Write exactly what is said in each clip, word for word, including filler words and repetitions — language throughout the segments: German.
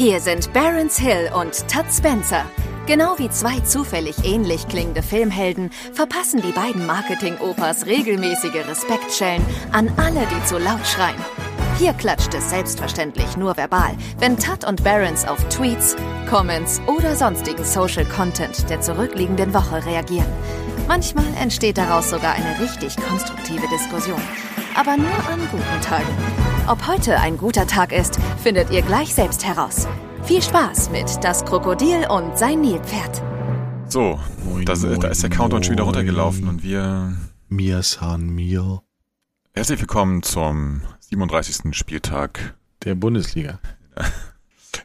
Hier sind Barron's Hill und Tut Spencer. Genau wie zwei zufällig ähnlich klingende Filmhelden verpassen die beiden Marketing-Opas regelmäßige Respektschellen an alle, die zu laut schreien. Hier klatscht es selbstverständlich nur verbal, wenn Tut und Barron's auf Tweets, Comments oder sonstigen Social Content der zurückliegenden Woche reagieren. Manchmal entsteht daraus sogar eine richtig konstruktive Diskussion. Aber nur an guten Tagen. Ob heute ein guter Tag ist, findet ihr gleich selbst heraus. Viel Spaß mit Das Krokodil und sein Nilpferd. So, moin, das, moin, da ist der Countdown schon wieder runtergelaufen und wir... Mir san mir. Herzlich willkommen zum siebenunddreißigsten Spieltag der Bundesliga.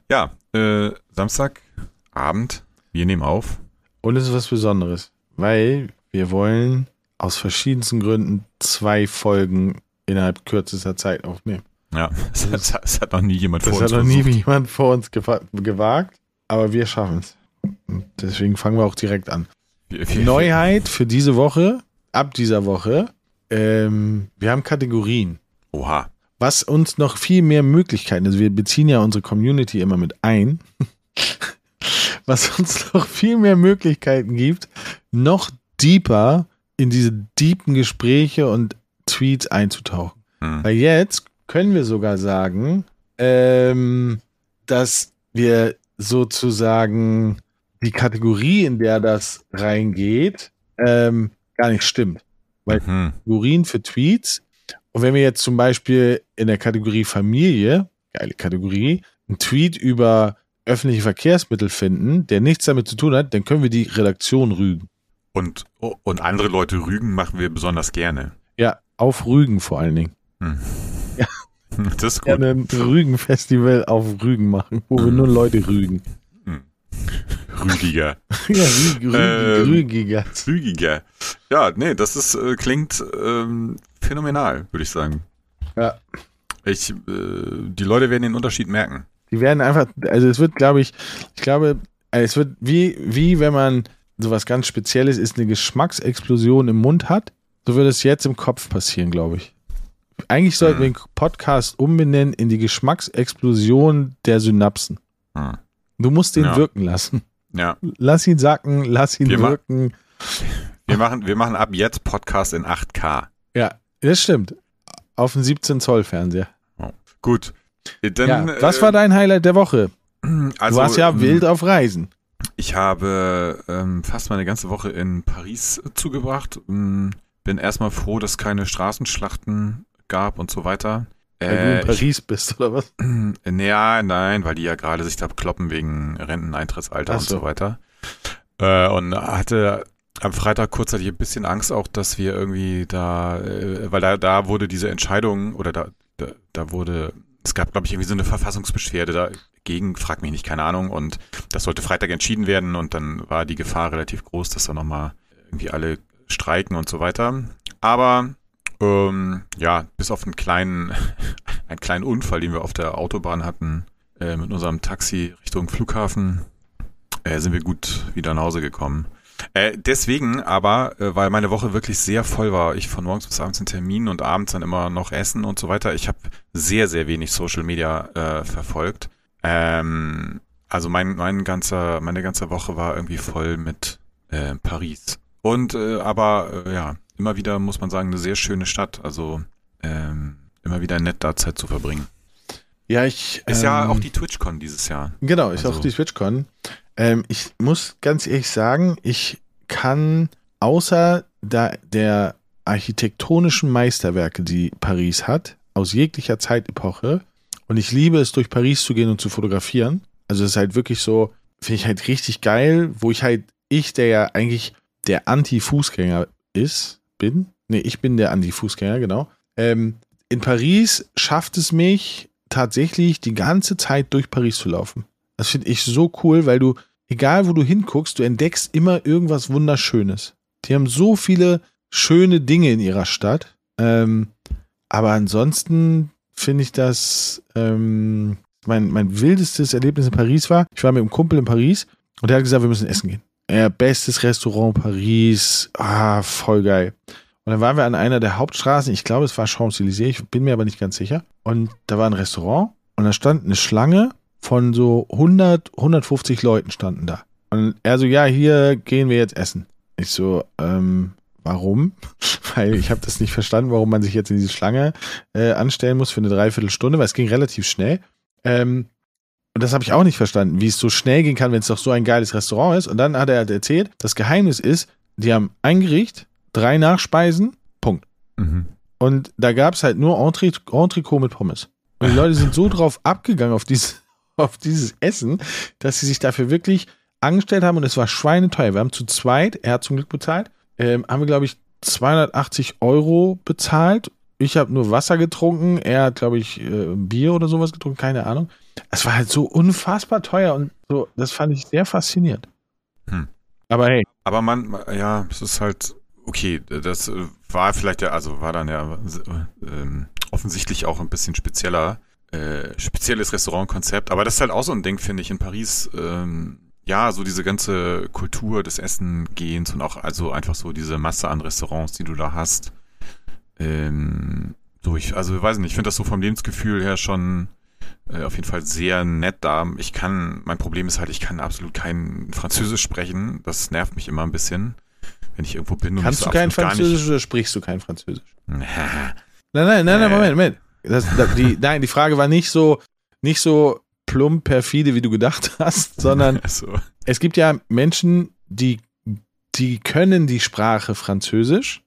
Ja, äh, Samstagabend, wir nehmen auf. Und es ist was Besonderes, weil wir wollen aus verschiedensten Gründen zwei Folgen innerhalb kürzester Zeit aufnehmen. Ja, das, das, das hat noch nie jemand vor uns gewagt. Das hat noch nie jemand vor uns gewagt, aber wir schaffen es. Deswegen fangen wir auch direkt an. Wir, wir, Neuheit für diese Woche, ab dieser Woche, ähm, wir haben Kategorien. Oha. Was uns noch viel mehr Möglichkeiten, also wir beziehen ja unsere Community immer mit ein, was uns noch viel mehr Möglichkeiten gibt, noch deeper in diese deepen Gespräche und Tweets einzutauchen. Hm. Weil jetzt können wir sogar sagen, ähm, dass wir sozusagen die Kategorie, in der das reingeht, ähm, gar nicht stimmt. Weil mhm. Kategorien für Tweets, und wenn wir jetzt zum Beispiel in der Kategorie Familie, geile Kategorie, einen Tweet über öffentliche Verkehrsmittel finden, der nichts damit zu tun hat, dann können wir die Redaktion rügen. Und, und andere Leute rügen machen wir besonders gerne. Ja, auf Rügen vor allen Dingen. Hm. Ja. Das ist gut. Ja, ein Rügen-Festival auf Rügen machen, wo hm. wir nur Leute rügen. Hm. Rügiger. Ja, rü- rü- ähm, Rügiger. Rügiger. Ja, nee, das ist, äh, klingt ähm, phänomenal, würde ich sagen. Ja. Ich, äh, die Leute werden den Unterschied merken. Die werden einfach, also es wird, glaube ich, ich glaube, es wird wie, wie wenn man sowas ganz Spezielles ist, eine Geschmacksexplosion im Mund hat, so würde es jetzt im Kopf passieren, glaube ich. Eigentlich sollten hm. wir den Podcast umbenennen in die Geschmacksexplosion der Synapsen. Hm. Du musst ihn ja. wirken lassen. Ja. Lass ihn sacken, lass ihn wir wirken. Ma- wir, machen, wir machen ab jetzt Podcast in acht K. Ja, das stimmt. Auf einen siebzehn Zoll Fernseher. Oh. Gut. Dann, ja, was äh, war dein Highlight der Woche? Also, du warst ja wild auf Reisen. Ich habe ähm, fast meine ganze Woche in Paris zugebracht. Bin erstmal froh, dass es keine Straßenschlachten gab und so weiter. Weil äh, du in Paris ich, bist, oder was? Naja, nein, weil die ja gerade sich da kloppen wegen Renteneintrittsalter so. und so weiter. Äh, und hatte am Freitag kurzzeitig ein bisschen Angst auch, dass wir irgendwie da, äh, weil da, da wurde diese Entscheidung, oder da, da, da wurde... Es gab, glaube ich, irgendwie so eine Verfassungsbeschwerde dagegen, frag mich nicht, keine Ahnung. Und das sollte Freitag entschieden werden und dann war die Gefahr relativ groß, dass da nochmal irgendwie alle streiken und so weiter. Aber ähm, ja, bis auf einen kleinen, einen kleinen Unfall, den wir auf der Autobahn hatten, äh, mit unserem Taxi Richtung Flughafen, äh, sind wir gut wieder nach Hause gekommen. Äh, deswegen aber, äh, weil meine Woche wirklich sehr voll war, ich von morgens bis abends in Terminen und abends dann immer noch essen und so weiter, ich habe sehr, sehr wenig Social Media äh, verfolgt. Ähm, also mein, mein ganzer, meine ganze Woche war irgendwie voll mit äh, Paris. Und äh, aber, äh, ja, immer wieder, muss man sagen, eine sehr schöne Stadt. Also ähm, immer wieder nett, da Zeit zu verbringen. Ja, ich... Ist ähm, ja auch die TwitchCon dieses Jahr. Genau, ist also, auch die TwitchCon. Ähm, ich muss ganz ehrlich sagen, ich kann außer da der architektonischen Meisterwerke, die Paris hat, aus jeglicher Zeitepoche, und ich liebe es, durch Paris zu gehen und zu fotografieren, also es ist halt wirklich so, finde ich halt richtig geil, wo ich halt, ich, der ja eigentlich der Anti-Fußgänger ist, bin, nee, ich bin der Anti-Fußgänger, genau, ähm, in Paris schafft es mich tatsächlich, die ganze Zeit durch Paris zu laufen. Das finde ich so cool, weil du, egal wo du hinguckst, du entdeckst immer irgendwas Wunderschönes. Die haben so viele schöne Dinge in ihrer Stadt. Ähm, aber ansonsten finde ich, dass ähm, mein, mein wildestes Erlebnis in Paris war, ich war mit einem Kumpel in Paris und der hat gesagt, wir müssen essen gehen. Äh, bestes Restaurant Paris, ah, voll geil. Und dann waren wir an einer der Hauptstraßen, ich glaube, es war Champs-Élysées, ich bin mir aber nicht ganz sicher. Und da war ein Restaurant und da stand eine Schlange von so hundert, hundertfünfzig Leuten standen da. Und er so, ja, hier gehen wir jetzt essen. Ich so, ähm, warum? Weil ich habe das nicht verstanden, warum man sich jetzt in diese Schlange äh, anstellen muss für eine Dreiviertelstunde, weil es ging relativ schnell. Ähm, und das habe ich auch nicht verstanden, wie es so schnell gehen kann, wenn es doch so ein geiles Restaurant ist. Und dann hat er halt erzählt, das Geheimnis ist, die haben ein Gericht, drei Nachspeisen, Punkt. Mhm. Und da gab es halt nur Entrecot mit Pommes. Und die Leute sind so drauf abgegangen auf dieses, auf dieses Essen, dass sie sich dafür wirklich angestellt haben und es war schweineteuer. Wir haben zu zweit, er hat zum Glück bezahlt, ähm, haben wir, glaube ich, zweihundertachtzig Euro bezahlt. Ich habe nur Wasser getrunken, er hat, glaube ich, äh, Bier oder sowas getrunken, keine Ahnung. Es war halt so unfassbar teuer und so, das fand ich sehr faszinierend. Hm. Aber hey. Aber man, ja, es ist halt, okay, das war vielleicht, ja, also war dann ja ähm, offensichtlich auch ein bisschen spezieller, äh, spezielles Restaurantkonzept, aber das ist halt auch so ein Ding, finde ich, in Paris, ähm, ja, so diese ganze Kultur des Essengehens und auch also einfach so diese Masse an Restaurants, die du da hast. Ähm, so ich, also ich weiß nicht, ich finde das so vom Lebensgefühl her schon äh, auf jeden Fall sehr nett da. Ich kann, mein Problem ist halt, ich kann absolut kein Französisch sprechen. Das nervt mich immer ein bisschen, wenn ich irgendwo bin. Und kannst du kein Französisch nicht... oder sprichst du kein Französisch? nein, nein, nein, nein, Moment, Moment. Das, das, die, nein, die Frage war nicht so, nicht so plump perfide, wie du gedacht hast, sondern so. Es gibt ja Menschen, die, die können die Sprache Französisch,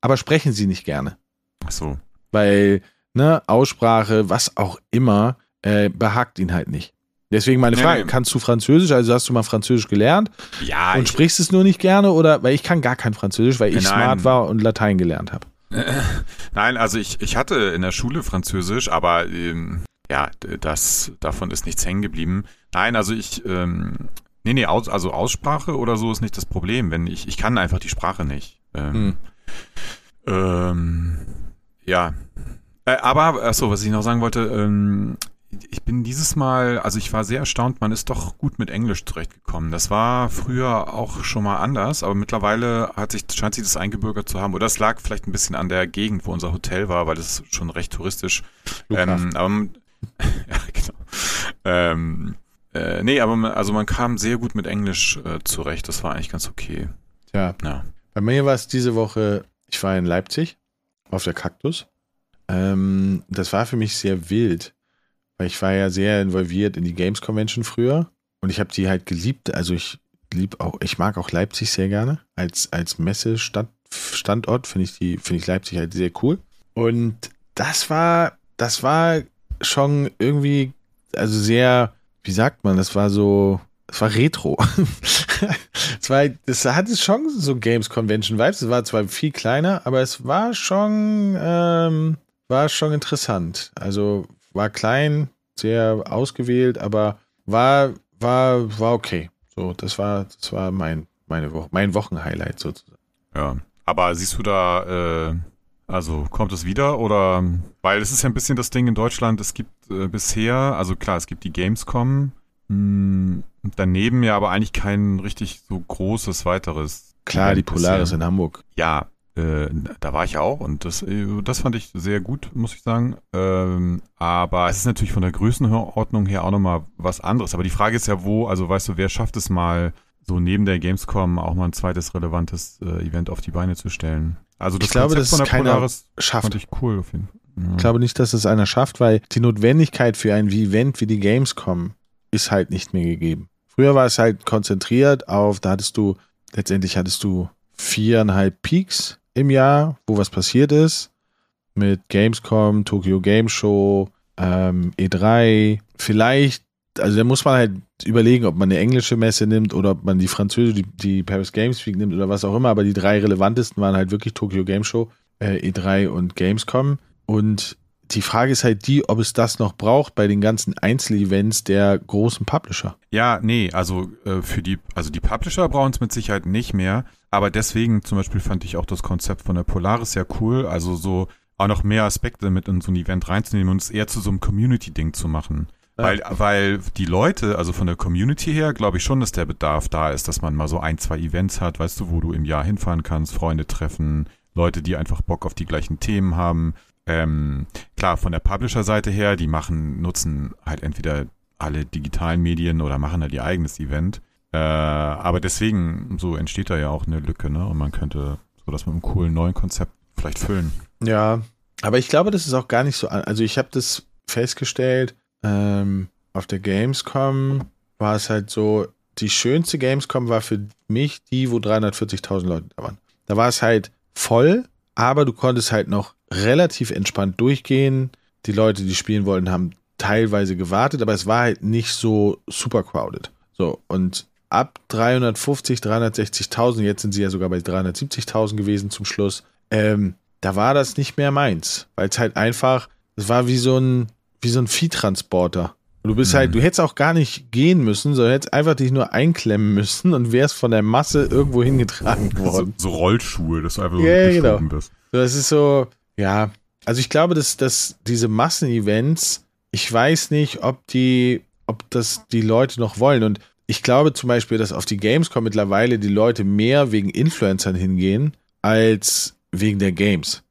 aber sprechen sie nicht gerne. Ach so. Weil, ne, Aussprache, was auch immer, äh, behagt ihn halt nicht. Deswegen meine Frage, nee, nee. Kannst du Französisch, also hast du mal Französisch gelernt ja, und ich, sprichst es nur nicht gerne oder, weil ich kann gar kein Französisch, weil ich nein. smart war und Latein gelernt habe. Nein, also ich, ich hatte in der Schule Französisch, aber ähm, ja, das, davon ist nichts hängen geblieben. Nein, also ich, ähm, nee, nee, aus, also Aussprache oder so ist nicht das Problem, wenn ich, ich kann einfach die Sprache nicht. Ähm, hm. Ähm, ja, äh, aber, achso, was ich noch sagen wollte, ähm, ich bin dieses Mal, also ich war sehr erstaunt, man ist doch gut mit Englisch zurechtgekommen. Das war früher auch schon mal anders, aber mittlerweile hat sich, scheint sich das eingebürgert zu haben. Oder es lag vielleicht ein bisschen an der Gegend, wo unser Hotel war, weil das ist schon recht touristisch. Ähm, aber, ja, genau. Ähm, äh, nee, aber also man kam sehr gut mit Englisch äh, zurecht. Das war eigentlich ganz okay. Tja, ja. Bei mir war es diese Woche, ich war in Leipzig auf der Kaktus. Ähm, das war für mich sehr wild. Weil ich war ja sehr involviert in die Games Convention früher und ich habe die halt geliebt. Also ich lieb auch, ich mag auch Leipzig sehr gerne als als Messestandort. Finde ich die, finde ich Leipzig halt sehr cool. Und das war, das war schon irgendwie, also sehr, wie sagt man, das war so, es war Retro. Es war, das hatte schon so Games Convention Vibes. Es war zwar viel kleiner, aber es war schon, ähm, war schon interessant. Also war klein, sehr ausgewählt, aber war, war, war okay. So, das war, das war mein, meine Woche, mein Wochenhighlight sozusagen. Ja, aber siehst du da, äh, also kommt es wieder oder, weil es ist ja ein bisschen das Ding in Deutschland, es gibt äh, bisher, also klar, es gibt die Gamescom, mh, daneben ja aber eigentlich kein richtig so großes weiteres. Klar, die Polaris in Hamburg. Ja, da war ich auch und das, das fand ich sehr gut, muss ich sagen. Ähm, aber es ist natürlich von der Größenordnung her auch nochmal was anderes. Aber die Frage ist ja, wo, also weißt du, wer schafft es mal, so neben der Gamescom auch mal ein zweites relevantes äh, Event auf die Beine zu stellen? Also das, ich glaube, das von der Polaris schafft. Fand ich cool auf jeden Fall. Ja. Ich glaube nicht, dass es einer schafft, weil die Notwendigkeit für ein Event wie die Gamescom ist halt nicht mehr gegeben. Früher war es halt konzentriert auf, da hattest du, letztendlich hattest du viereinhalb Peaks im Jahr, wo was passiert ist, mit Gamescom, Tokyo Game Show, ähm, E drei, vielleicht, also da muss man halt überlegen, ob man eine englische Messe nimmt oder ob man die französische, die, die Paris Games Week nimmt oder was auch immer, aber die drei relevantesten waren halt wirklich Tokyo Game Show, äh, E drei und Gamescom und die Frage ist halt die, ob es das noch braucht bei den ganzen Einzelevents der großen Publisher. Ja, nee, also äh, für die, also die Publisher brauchen es mit Sicherheit nicht mehr, aber deswegen zum Beispiel fand ich auch das Konzept von der Polaris sehr cool, also so auch noch mehr Aspekte mit in so ein Event reinzunehmen und es eher zu so einem Community-Ding zu machen. Ja. Weil, weil die Leute, also von der Community her, glaube ich schon, dass der Bedarf da ist, dass man mal so ein, zwei Events hat, weißt du, wo du im Jahr hinfahren kannst, Freunde treffen, Leute, die einfach Bock auf die gleichen Themen haben. Ähm, klar, von der Publisher-Seite her, die machen, nutzen halt entweder alle digitalen Medien oder machen halt ihr eigenes Event. Äh, aber deswegen, so entsteht da ja auch eine Lücke, ne? Und man könnte so das mit einem coolen neuen Konzept vielleicht füllen. Ja, aber ich glaube, das ist auch gar nicht so, also ich habe das festgestellt, ähm, auf der Gamescom war es halt so, die schönste Gamescom war für mich die, wo dreihundertvierzigtausend Leute da waren. Da war es halt voll, aber du konntest halt noch relativ entspannt durchgehen. Die Leute, die spielen wollten, haben teilweise gewartet, aber es war halt nicht so super crowded. So, und ab dreihundertfünfzig, dreihundertsechzigtausend, jetzt sind sie ja sogar bei dreihundertsiebzigtausend gewesen zum Schluss, ähm, da war das nicht mehr meins, weil es halt einfach, es war wie so ein, wie so ein Viehtransporter. Du bist halt, du hättest auch gar nicht gehen müssen, sondern hättest einfach dich nur einklemmen müssen und wärst von der Masse irgendwo hingetragen worden. So, so Rollschuhe, dass du einfach so yeah, geschoben genau. bist. Das ist so, ja, also ich glaube, dass, dass diese Massenevents, ich weiß nicht, ob die, ob das die Leute noch wollen. Und ich glaube zum Beispiel, dass auf die Gamescom mittlerweile die Leute mehr wegen Influencern hingehen, als wegen der Games.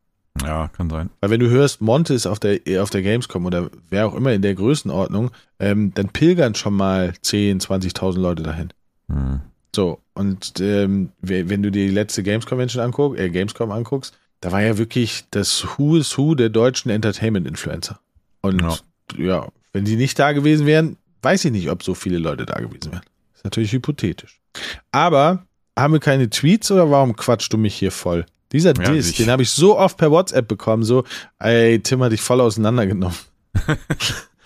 Ja, kann sein. Weil wenn du hörst, Monte ist auf der, auf der Gamescom oder wer auch immer in der Größenordnung, ähm, dann pilgern schon mal zehntausend, zwanzigtausend Leute dahin. Mhm. So, und ähm, wenn du dir die letzte Games-Convention anguck, äh, Gamescom anguckst, da war ja wirklich das Who is Who der deutschen Entertainment-Influencer. Und ja. ja, wenn die nicht da gewesen wären, weiß ich nicht, ob so viele Leute da gewesen wären. Ist natürlich hypothetisch. Aber haben wir keine Tweets oder warum quatschst du mich hier voll? Dieser ja, Diss, den habe ich so oft per WhatsApp bekommen, so, ey, Tim hat dich voll auseinandergenommen.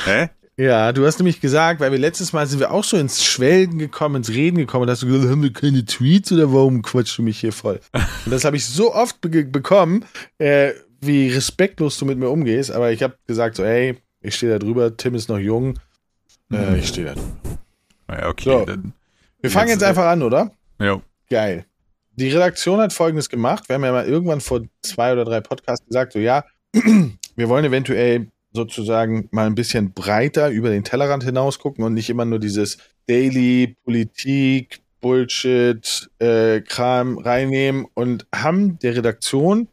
Hä? Ja, du hast nämlich gesagt, weil wir letztes Mal sind wir auch so ins Schwelgen gekommen, ins Reden gekommen und hast du gesagt, haben wir keine Tweets oder warum quatschst du mich hier voll? Und das habe ich so oft be- bekommen, äh, wie respektlos du mit mir umgehst, aber ich habe gesagt so, ey, ich stehe da drüber, Tim ist noch jung, äh, ich stehe da drüber. Ja, okay. So. Dann wir fangen jetzt, jetzt einfach an, oder? Ja. Geil. Die Redaktion hat Folgendes gemacht. Wir haben ja mal irgendwann vor zwei oder drei Podcasts gesagt, so ja, wir wollen eventuell sozusagen mal ein bisschen breiter über den Tellerrand hinaus gucken und nicht immer nur dieses Daily, Politik, Bullshit, äh, Kram reinnehmen und haben der Redaktion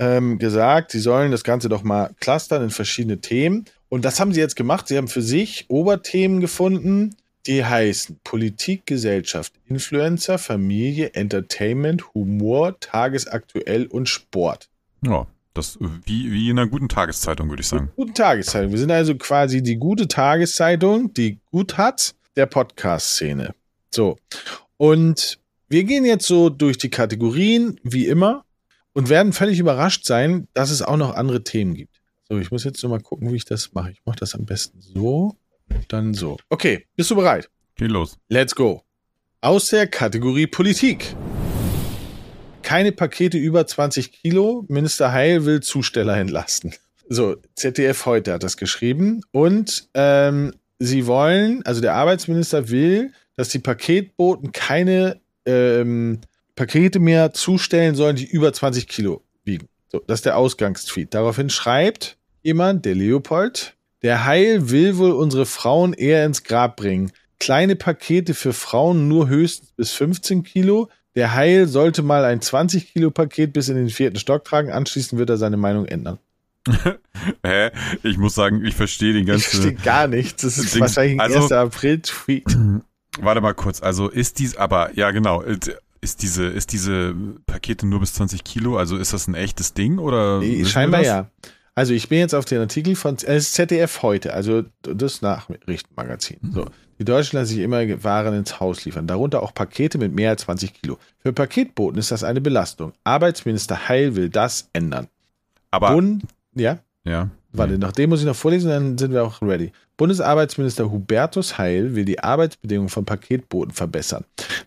ähm, gesagt, sie sollen das Ganze doch mal clustern in verschiedene Themen. Und das haben sie jetzt gemacht. Sie haben für sich Oberthemen gefunden, die heißen Politik, Gesellschaft, Influencer, Familie, Entertainment, Humor, Tagesaktuell und Sport. Ja, das wie, wie in einer guten Tageszeitung, würde ich sagen. Guten Tageszeitung. Wir sind also quasi die gute Tageszeitung, die gut hat, der Podcast-Szene. So. Und wir gehen jetzt so durch die Kategorien, wie immer, und werden völlig überrascht sein, dass es auch noch andere Themen gibt. So, ich muss jetzt nur mal gucken, wie ich das mache. Ich mache das am besten so. Dann so. Okay, bist du bereit? Geht los. Let's go. Aus der Kategorie Politik. Keine Pakete über zwanzig Kilo. Minister Heil will Zusteller entlasten. So, Z D F heute hat das geschrieben. Und ähm, sie wollen, also der Arbeitsminister will, dass die Paketboten keine ähm, Pakete mehr zustellen sollen, die über zwanzig Kilo wiegen. So, das ist der Ausgangstweet. Daraufhin schreibt jemand, der Leopold, der Heil will wohl unsere Frauen eher ins Grab bringen. Kleine Pakete für Frauen nur höchstens bis fünfzehn Kilo. Der Heil sollte mal ein zwanzig Kilo Paket bis in den vierten Stock tragen. Anschließend wird er seine Meinung ändern. Hä? Ich muss sagen, ich verstehe den ganzen... Ich verstehe gar nichts. Das ist Ding, wahrscheinlich ein also, erster April Tweet. Warte mal kurz. Also ist dies aber... Ja, genau. Ist diese, ist diese Pakete nur bis zwanzig Kilo? Also ist das ein echtes Ding? Oder nee, scheinbar ja. Also ich bin jetzt auf den Artikel von Z D F heute, also das Nachrichtenmagazin. So. Die Deutschen lassen sich immer Waren ins Haus liefern, darunter auch Pakete mit mehr als zwanzig Kilo. Für Paketboten ist das eine Belastung. Arbeitsminister Heil will das ändern. Aber... Bund, ja? Ja. Warte, nach dem muss ich noch vorlesen, dann sind wir auch ready. Bundesarbeitsminister Hubertus Heil will die Arbeitsbedingungen von Paketboten verbessern.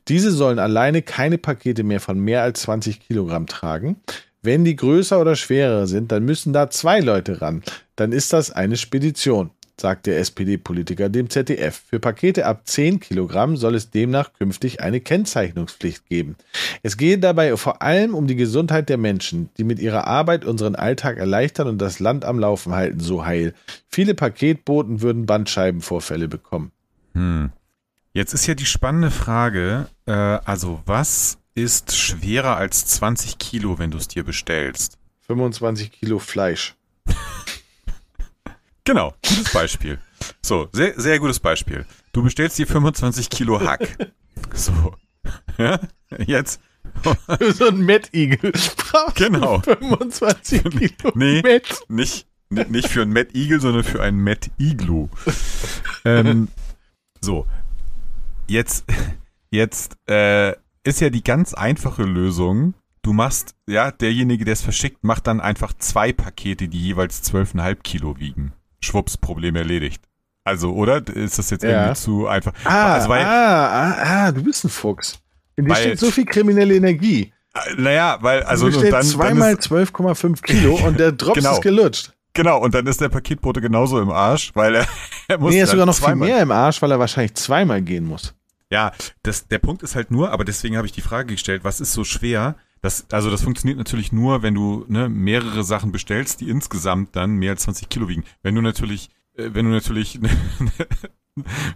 Diese sollen alleine keine Pakete mehr von mehr als zwanzig Kilogramm tragen. Wenn die größer oder schwerer sind, dann müssen da zwei Leute ran. Dann ist das eine Spedition, sagt der S P D-Politiker dem Z D F. Für Pakete ab zehn Kilogramm soll es demnach künftig eine Kennzeichnungspflicht geben. Es geht dabei vor allem um die Gesundheit der Menschen, die mit ihrer Arbeit unseren Alltag erleichtern und das Land am Laufen halten, so Heil. Viele Paketboten würden Bandscheibenvorfälle bekommen. Hm. Jetzt ist ja die spannende Frage, äh, also was... ist schwerer als zwanzig Kilo, wenn du es dir bestellst. fünfundzwanzig Kilo Fleisch. Genau, gutes Beispiel. So, sehr, sehr gutes Beispiel. Du bestellst dir fünfundzwanzig Kilo Hack. So. Ja, jetzt. So ein Mettigel. Genau. fünfundzwanzig Kilo Nee, Met. nicht, nicht für einen Mettigel, sondern für einen Mettiglu. ähm, so. Jetzt, jetzt äh, ist ja die ganz einfache Lösung, du machst, ja, derjenige, der es verschickt, macht dann einfach zwei Pakete, die jeweils zwölf Komma fünf Kilo wiegen. Schwupps, Problem erledigt. Also, oder? Ist das jetzt ja. irgendwie zu einfach? Ah, also, weil, ah, ah, ah, du bist ein Fuchs. In dir steht so viel kriminelle Energie. Naja, weil, also, und dann. Zweimal zwölf Komma fünf Kilo und der Drops genau. ist gelutscht. Genau, und dann ist der Paketbote genauso im Arsch, weil er, er muss. Nee, er ist sogar noch zweimal. viel mehr im Arsch, weil er wahrscheinlich zweimal gehen muss. Ja, das, der Punkt ist halt nur, aber deswegen habe ich die Frage gestellt, was ist so schwer? Das, also das funktioniert natürlich nur, wenn du ne, mehrere Sachen bestellst, die insgesamt dann mehr als zwanzig Kilo wiegen. Wenn du natürlich, äh, wenn du natürlich, wenn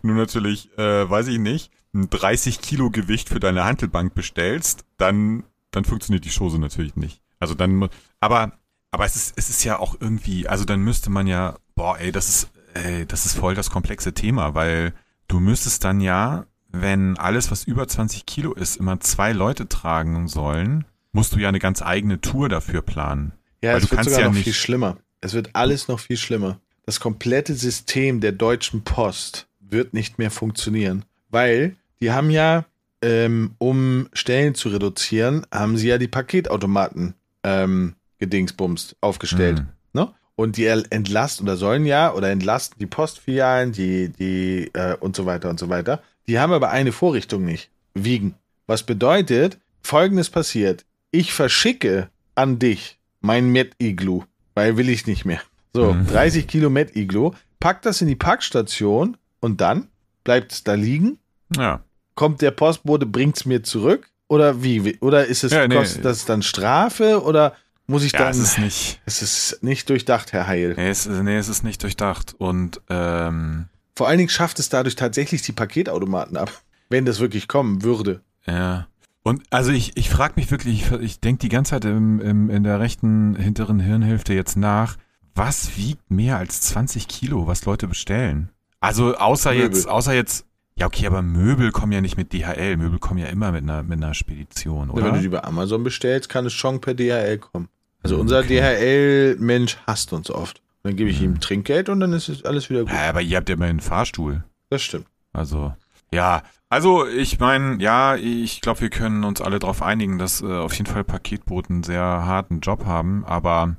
du natürlich, äh, weiß ich nicht, ein dreißig Kilo Gewicht für deine Hantelbank bestellst, dann, dann funktioniert die Chose natürlich nicht. Also dann, aber, aber es ist, es ist ja auch irgendwie, also dann müsste man ja, boah, ey, das ist, ey, das ist voll das komplexe Thema, weil du müsstest dann ja, wenn alles, was über zwanzig Kilo ist, immer zwei Leute tragen sollen, musst du ja eine ganz eigene Tour dafür planen. Ja, es wird sogar ja noch viel schlimmer. Es wird alles noch viel schlimmer. Das komplette System der Deutschen Post wird nicht mehr funktionieren, weil die haben ja, ähm, um Stellen zu reduzieren, haben sie ja die Paketautomaten ähm, gedingsbumst aufgestellt. Mhm. Ne? Und die entlasten oder sollen ja, oder entlasten die Postfilialen, die, die äh, und so weiter und so weiter. Die haben aber eine Vorrichtung nicht. Wiegen. Was bedeutet, Folgendes passiert. Ich verschicke an dich mein Met-Iglu, weil will ich nicht mehr. So, mhm. dreißig Kilo Met-Iglu, pack das in die Packstation und dann bleibt es da liegen. Ja. Kommt der Postbote, bringt es mir zurück? Oder wie? Oder ist es ja, nee. kostet das dann Strafe? Oder muss ich ja, dann... Es ist nicht. Es ist nicht durchdacht, Herr Heil. Nee, es, nee, es ist nicht durchdacht. Und, ähm... vor allen Dingen schafft es dadurch tatsächlich die Paketautomaten ab, wenn das wirklich kommen würde. Ja. Und also ich, ich frage mich wirklich, ich, ich denke die ganze Zeit im, im, in der rechten hinteren Hirnhälfte jetzt nach, was wiegt mehr als zwanzig Kilo, was Leute bestellen? Also außer Möbel. jetzt, außer jetzt, ja okay, aber Möbel kommen ja nicht mit D H L, Möbel kommen ja immer mit einer, mit einer Spedition, oder? Wenn du die bei Amazon bestellst, kann es schon per D H L kommen. Also unser okay. D H L-Mensch hasst uns oft. Dann gebe ich ihm Trinkgeld und dann ist alles wieder gut. Ja, aber ihr habt ja immer einen Fahrstuhl. Das stimmt. Also, ja. Also, ich meine, ja, ich glaube, wir können uns alle darauf einigen, dass äh, auf jeden Fall Paketboten einen sehr harten Job haben. Aber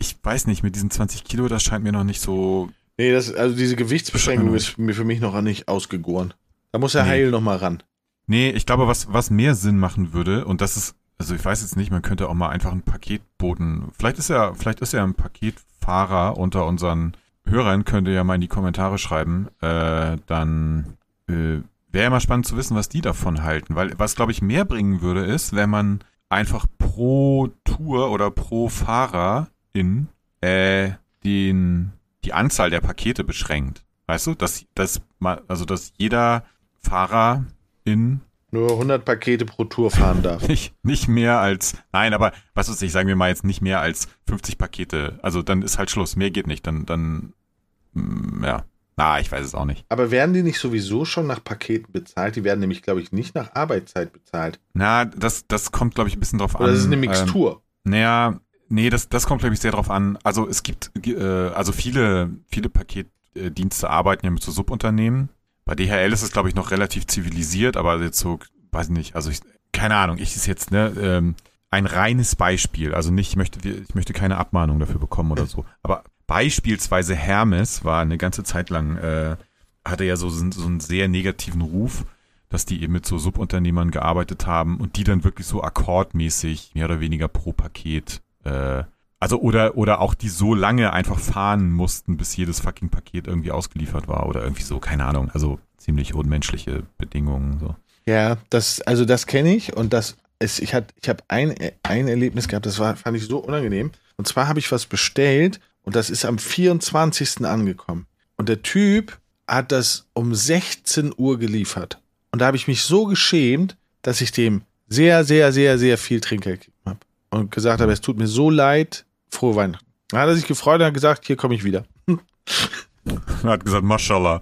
ich weiß nicht, mit diesen zwanzig Kilo, das scheint mir noch nicht so... Nee, das, also diese Gewichtsbeschränkung ist mir für mich noch nicht ausgegoren. Da muss der nee. Heil nochmal ran. Nee, ich glaube, was, was mehr Sinn machen würde, und das ist, also ich weiß jetzt nicht, man könnte auch mal einfach einen Paketboten... Vielleicht ist ja, vielleicht ist ja ein Paket... Fahrer unter unseren Hörern könnt ihr ja mal in die Kommentare schreiben, äh, dann äh, wäre ja mal spannend zu wissen, was die davon halten, weil was glaube ich mehr bringen würde ist, wenn man einfach pro Tour oder pro Fahrer in äh, den, die Anzahl der Pakete beschränkt, weißt du, dass, dass, man, also dass jeder Fahrer in nur hundert Pakete pro Tour fahren darf. nicht, nicht mehr als, nein, aber was weiß ich, sagen wir mal jetzt nicht mehr als fünfzig Pakete. Also dann ist halt Schluss, mehr geht nicht. Dann, dann, mh, ja, na, ich weiß es auch nicht. Aber werden die nicht sowieso schon nach Paketen bezahlt? Die werden nämlich, glaube ich, nicht nach Arbeitszeit bezahlt. Na, das, das kommt, glaube ich, ein bisschen drauf Oder an. Das ist eine Mixtur. Ähm, naja, nee, das, das kommt, glaube ich, sehr drauf an. Also es gibt, äh, also viele, viele Paketdienste arbeiten ja mit so Subunternehmen. Bei D H L ist es, glaube ich, noch relativ zivilisiert, aber jetzt so, weiß nicht, also ich, keine Ahnung, ich ist jetzt ne, ähm, ein reines Beispiel, also nicht, ich möchte, ich möchte keine Abmahnung dafür bekommen oder so, aber beispielsweise Hermes war eine ganze Zeit lang, äh, hatte ja so, so einen sehr negativen Ruf, dass die eben mit so Subunternehmern gearbeitet haben und die dann wirklich so akkordmäßig mehr oder weniger pro Paket, äh, also oder, oder auch die so lange einfach fahren mussten, bis jedes fucking Paket irgendwie ausgeliefert war oder irgendwie so, keine Ahnung. Also ziemlich unmenschliche Bedingungen. So. Ja, das, also das kenne ich und das ist, ich hat, ich habe ein, ein Erlebnis gehabt, das war, fand ich so unangenehm. Und zwar habe ich was bestellt und das ist am vierundzwanzigsten angekommen. Und der Typ hat das um sechzehn Uhr geliefert. Und da habe ich mich so geschämt, dass ich dem sehr, sehr, sehr, sehr viel Trinkgeld gegeben habe. Und gesagt habe, es tut mir so leid. Frohe Weihnachten. Da hat er sich gefreut und hat gesagt, hier komme ich wieder. Er hat gesagt, Maschallah.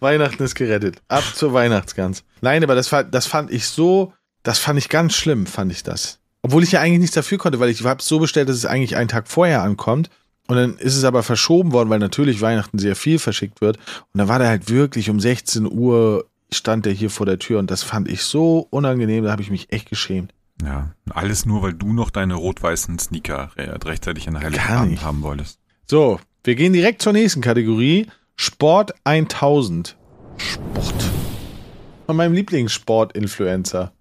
Weihnachten ist gerettet. Ab zur Weihnachtsgans. Nein, aber das, das fand ich so, das fand ich ganz schlimm, fand ich das. Obwohl ich ja eigentlich nichts dafür konnte, weil ich habe es so bestellt, dass es eigentlich einen Tag vorher ankommt. Und dann ist es aber verschoben worden, weil natürlich Weihnachten sehr viel verschickt wird. Und dann war der halt wirklich um sechzehn Uhr stand der hier vor der Tür. Und das fand ich so unangenehm, da habe ich mich echt geschämt. Ja, alles nur, weil du noch deine rot-weißen Sneaker rechtzeitig in Heiligabend haben wolltest. So, wir gehen direkt zur nächsten Kategorie. Sport tausend. Sport. Von meinem Lieblingssport-Influencer.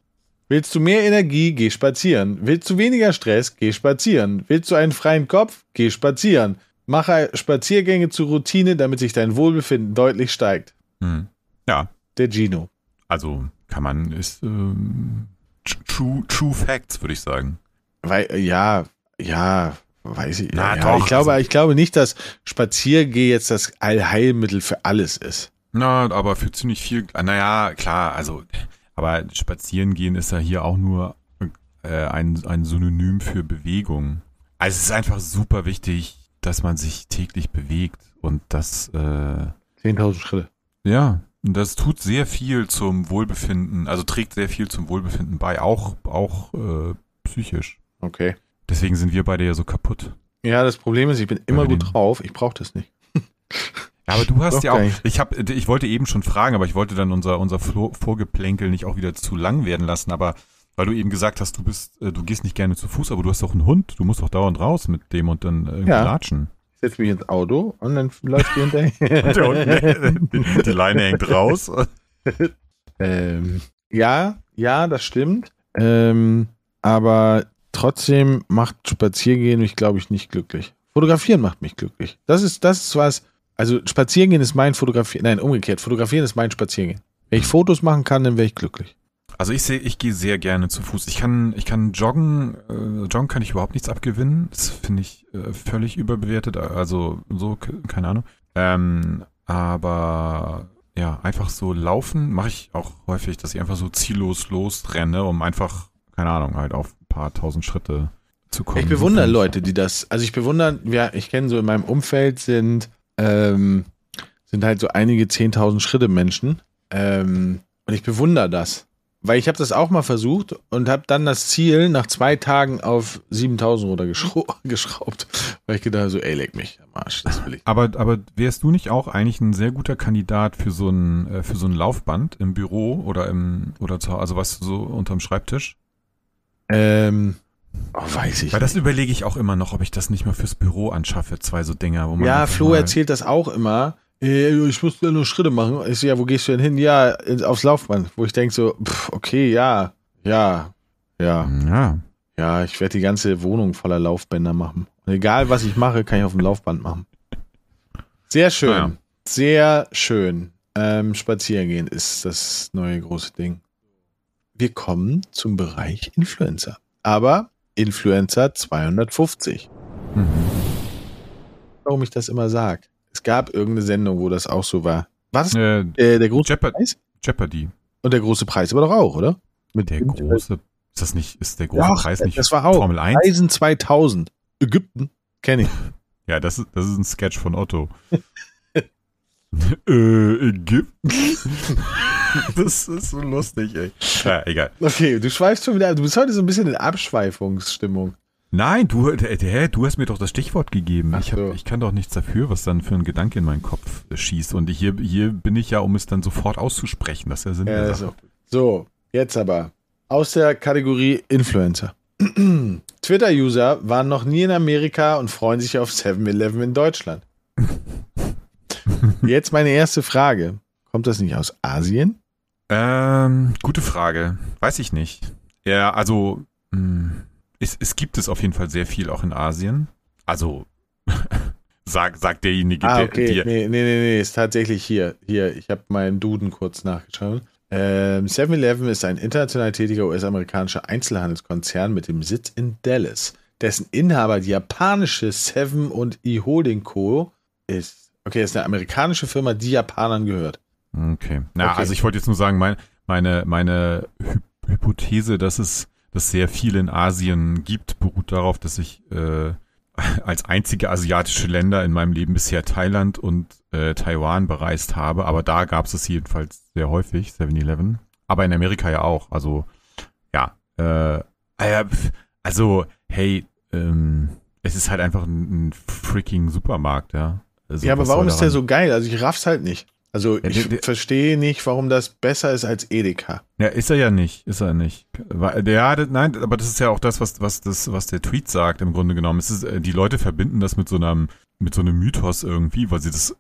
Willst du mehr Energie? Geh spazieren. Willst du weniger Stress? Geh spazieren. Willst du einen freien Kopf? Geh spazieren. Mache Spaziergänge zur Routine, damit sich dein Wohlbefinden deutlich steigt. Hm. Ja. Der Gino. Also kann man, ist ähm, true, true Facts, würde ich sagen. Weil, ja, ja, weiß ich. Na, ja, doch. Ich glaube, also, ich glaube nicht, dass Spazer-Geh jetzt das Allheilmittel für alles ist. Na, aber für ziemlich viel, naja, klar, also... Aber spazieren gehen ist ja hier auch nur äh, ein, ein Synonym für Bewegung. Also es ist einfach super wichtig, dass man sich täglich bewegt und das... Äh, zehntausend Schritte. Ja, und das tut sehr viel zum Wohlbefinden, also trägt sehr viel zum Wohlbefinden bei, auch, auch äh, psychisch. Okay. Deswegen sind wir beide ja so kaputt. Ja, das Problem ist, ich bin immer gut drauf, ich brauche das nicht. Ja, aber du hast Doch, ja auch, ich hab, ich wollte eben schon fragen, aber ich wollte dann unser, unser Vorgeplänkel nicht auch wieder zu lang werden lassen, aber weil du eben gesagt hast, du bist, du gehst nicht gerne zu Fuß, aber du hast doch einen Hund, du musst doch dauernd raus mit dem und dann irgendwie ja. latschen. Ich setze mich ins Auto und dann läuft die hinterher. Der Hund, die, die Leine hängt raus. ähm, ja, ja, das stimmt, ähm, aber trotzdem macht Spaziergehen mich, glaube ich, nicht glücklich. Fotografieren macht mich glücklich. Das ist, das ist was... Also Spazierengehen ist mein Fotografieren, nein, umgekehrt, Fotografieren ist mein Spazierengehen. Wenn ich Fotos machen kann, dann wäre ich glücklich. Also ich sehe, ich gehe sehr gerne zu Fuß. Ich kann, ich kann joggen, äh, joggen kann ich überhaupt nichts abgewinnen. Das finde ich äh, völlig überbewertet, also so, keine Ahnung. Ähm, aber ja, einfach so laufen mache ich auch häufig, dass ich einfach so ziellos losrenne, um einfach, keine Ahnung, halt auf ein paar tausend Schritte zu kommen. Ich bewundere Leute, die das, also ich bewundere, ja, ich kenne so in meinem Umfeld sind... Ähm, sind halt so einige zehntausend Schritte Menschen ähm, und ich bewundere das, weil ich habe das auch mal versucht und habe dann das Ziel nach zwei Tagen auf siebentausend runtergeschraubt, weil ich gedacht habe, so ey, leck mich am Arsch, das will ich. Aber, aber wärst du nicht auch eigentlich ein sehr guter Kandidat für so ein, für so ein Laufband im Büro oder im, oder zu, also weißt du, so unterm Schreibtisch? Ähm, Oh, weiß ich. Weil das überlege ich auch immer noch, ob ich das nicht mal fürs Büro anschaffe, zwei so Dinger, wo man. Ja, Flo erzählt das auch immer. Ich muss nur Schritte machen. Ich so, ja, wo gehst du denn hin? Ja, aufs Laufband. Wo ich denke so, pff, okay, ja, ja, ja. Ja, ja, ich werde die ganze Wohnung voller Laufbänder machen. Und egal, was ich mache, kann ich auf dem Laufband machen. Sehr schön. Ja. Sehr schön. Ähm, spazieren gehen ist das neue große Ding. Wir kommen zum Bereich Influencer. Aber Influencer zweihundertfünfzig. Mhm. Warum ich das immer sage. Es gab irgendeine Sendung, wo das auch so war. Was? Äh, äh, der große Jeopard- Preis? Jeopardy. Und der große Preis aber doch auch, oder? Mit der große, ist das nicht, ist der große ja, Preis nicht das war auch. Formel eins? Reisen zweitausend. Ägypten. Kenn ich. Ja, das ist, das ist ein Sketch von Otto. äh, Ägypten? Das ist so lustig, ey. Ja, egal. Okay, du schweifst schon wieder ab. Du bist heute so ein bisschen in Abschweifungsstimmung. Nein, du, hä, du hast mir doch das Stichwort gegeben. Ach, ich, hab, so. Ich kann doch nichts dafür, was dann für ein Gedanke in meinen Kopf schießt. Und hier, hier bin ich ja, um es dann sofort auszusprechen. Das ist ja Sinn der Sache. So, jetzt aber. Aus der Kategorie Influencer. Twitter-User waren noch nie in Amerika und freuen sich auf seven eleven in Deutschland. Jetzt meine erste Frage. Kommt das nicht aus Asien? Ähm, gute Frage. Weiß ich nicht. Ja, also es, es gibt es auf jeden Fall sehr viel auch in Asien. Also sagt sag derjenige, ah, okay. der dir... Nee, nee, nee, nee, ist tatsächlich hier. Hier, ich habe meinen Duden kurz nachgeschaut. Ähm, seven eleven ist ein international tätiger U S-amerikanischer Einzelhandelskonzern mit dem Sitz in Dallas, dessen Inhaber die japanische Seven und E Holding Co. ist. Okay, ist eine amerikanische Firma, die Japanern gehört. Okay. Na, okay. Also ich wollte jetzt nur sagen, mein, meine, meine Hy- Hypothese, dass es dass sehr viel in Asien gibt, beruht darauf, dass ich äh, als einzige asiatische Länder in meinem Leben bisher Thailand und äh, Taiwan bereist habe, aber da gab es es jedenfalls sehr häufig, seven eleven. Aber in Amerika ja auch, also ja, äh, also hey, ähm, es ist halt einfach ein, ein freaking Supermarkt, ja. Also, ja, aber warum ist der so geil? Also ich raff's halt nicht. Also ja, ich verstehe nicht, warum das besser ist als Edeka. Ja, ist er ja nicht, ist er nicht. Ja, nein, aber das ist ja auch das, was was das was der Tweet sagt im Grunde genommen. Es ist, die Leute verbinden das mit so einem mit so einem Mythos irgendwie, weil sie das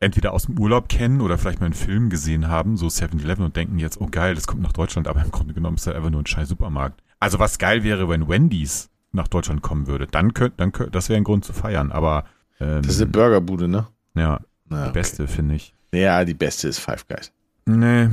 entweder aus dem Urlaub kennen oder vielleicht mal einen Film gesehen haben, so seven eleven, und denken jetzt, oh geil, das kommt nach Deutschland, aber im Grunde genommen ist das einfach nur ein scheiß Supermarkt. Also was geil wäre, wenn Wendy's nach Deutschland kommen würde, dann könnte, dann könnte, das wäre ein Grund zu feiern, aber ähm, das ist eine Burgerbude, ne? Ja, ah, die okay. beste, finde ich. Ja, die beste ist Five Guys. Nee.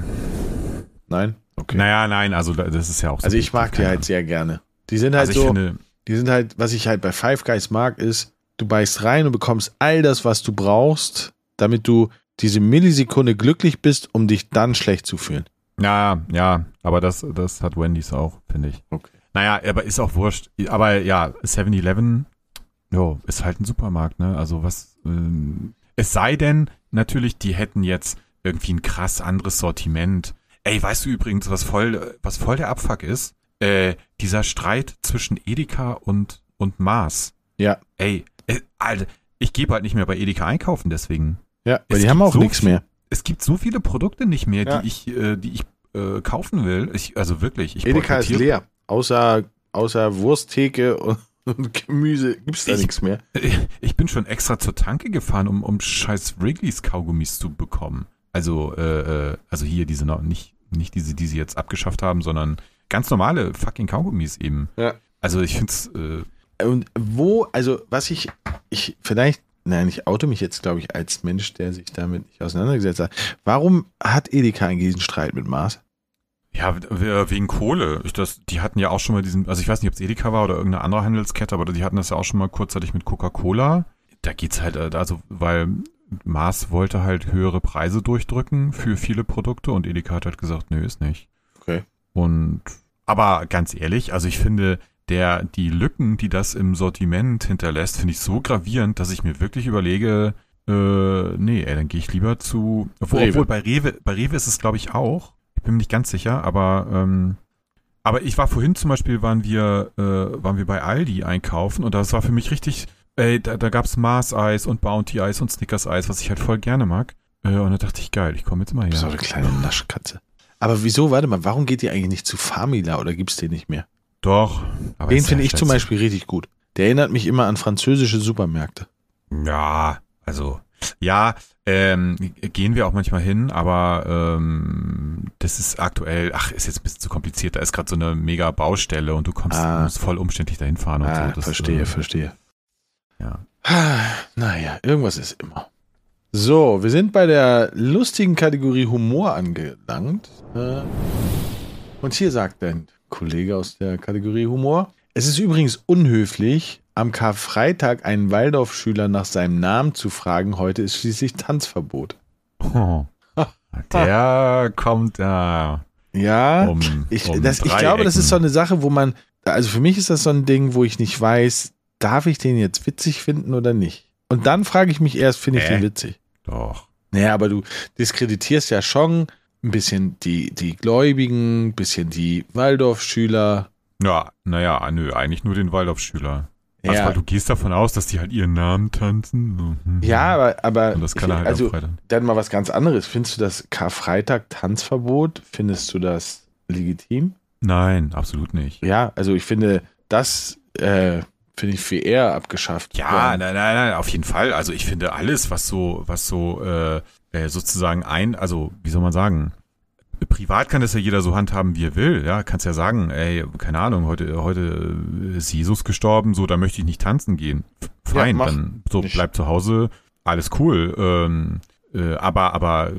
Nein? Okay. Naja, nein, also das ist ja auch so. Also ich mag die halt sehr gerne. Die sind halt also so, finde, die sind halt, was ich halt bei Five Guys mag, ist, du beißt rein und bekommst all das, was du brauchst, damit du diese Millisekunde glücklich bist, um dich dann schlecht zu fühlen. Ja, ja, aber das, das hat Wendy's auch, finde ich. Okay. Naja, aber ist auch wurscht. Aber ja, seven eleven, jo, ist halt ein Supermarkt, ne? Also was, ähm, es sei denn, natürlich, die hätten jetzt irgendwie ein krass anderes Sortiment. Ey, weißt du übrigens, was voll, was voll der Abfuck ist? Äh, dieser Streit zwischen Edeka und, und Mars. Ja. Ey, äh, Alter, ich gebe halt nicht mehr bei Edeka einkaufen, deswegen. Ja, weil es die haben auch so nichts mehr. Es gibt so viele Produkte nicht mehr, ja, die ich, äh, die ich äh, kaufen will. Ich, also wirklich. Ich Edeka ist leer. Außer, außer Wursttheke und Gemüse gibt's da nichts mehr. Ich bin schon extra zur Tanke gefahren, um, um scheiß Wrigley's Kaugummis zu bekommen. Also, äh, also hier diese, nicht, nicht diese, die sie jetzt abgeschafft haben, sondern ganz normale fucking Kaugummis eben. Ja. Also ich find's, äh und wo, also was ich, ich vielleicht, nein, ich oute mich jetzt, glaube ich, als Mensch, der sich damit nicht auseinandergesetzt hat. Warum hat Edeka einen Riesenstreit mit Mars? Ja, wegen Kohle. Ich das, die hatten ja auch schon mal diesen, also ich weiß nicht, ob es Edeka war oder irgendeine andere Handelskette, aber die hatten das ja auch schon mal kurzzeitig mit Coca-Cola. Da geht's halt, also weil Mars wollte halt höhere Preise durchdrücken für viele Produkte und Edeka hat halt gesagt, nö, ist nicht. Okay. Und, aber ganz ehrlich, also ich finde, der, die Lücken, die das im Sortiment hinterlässt, finde ich so gravierend, dass ich mir wirklich überlege, äh, nee, ey, dann gehe ich lieber zu, obwohl, Rewe. obwohl bei Rewe, bei Rewe ist es, glaube ich, auch. Ich bin mir nicht ganz sicher, aber ähm, aber ich war vorhin zum Beispiel, waren wir äh, waren wir bei Aldi einkaufen und das war für mich richtig, ey, da, da gab es Mars-Eis und Bounty-Eis und Snickers-Eis, was ich halt voll gerne mag. Äh, und da dachte ich, geil, ich komme jetzt mal her. So eine kleine Naschkatze. Aber wieso, warte mal, warum geht ihr eigentlich nicht zu Famila oder gibt's den nicht mehr? Doch. Aber den finde ich zum Beispiel richtig gut. Der erinnert mich immer an französische Supermärkte. Ja, also... Ja, ähm, gehen wir auch manchmal hin, aber ähm, das ist aktuell, ach, ist jetzt ein bisschen zu kompliziert, da ist gerade so eine mega Baustelle und du kommst ah. musst voll umständlich dahin fahren und ah, so. Das, verstehe, äh, verstehe. Ja. Naja, irgendwas ist immer. So, wir sind bei der lustigen Kategorie Humor angelangt. Und hier sagt ein Kollege aus der Kategorie Humor: Es ist übrigens unhöflich, am Karfreitag einen Waldorfschüler nach seinem Namen zu fragen, heute ist schließlich Tanzverbot. Oh, der kommt da. Ja, um, ich, um das, ich glaube, das ist so eine Sache, wo man, also für mich ist das so ein Ding, wo ich nicht weiß, darf ich den jetzt witzig finden oder nicht? Und dann frage ich mich erst, finde ich äh, den witzig? Doch. Naja, aber du diskreditierst ja schon ein bisschen die, die Gläubigen, ein bisschen die Waldorfschüler. Ja, naja, nö, eigentlich nur den Waldorfschüler. Also, ja. Weil du gehst davon aus, dass die halt ihren Namen tanzen. Ja, aber, aber und das kann ich, halt also, dann mal was ganz anderes. Findest du das Karfreitag-Tanzverbot? Findest du das legitim? Nein, absolut nicht. Ja, also ich finde, das äh, finde ich viel eher abgeschafft. Ja, nein, nein, nein, auf jeden Fall. Also ich finde alles, was so, was so äh, sozusagen ein, also wie soll man sagen, privat kann das ja jeder so handhaben, wie er will, ja, kannst ja sagen, ey, keine Ahnung, heute, heute ist Jesus gestorben, so, da möchte ich nicht tanzen gehen. Fein, ja, dann, so, nicht. Bleib zu Hause, alles cool, ähm, äh, aber, aber,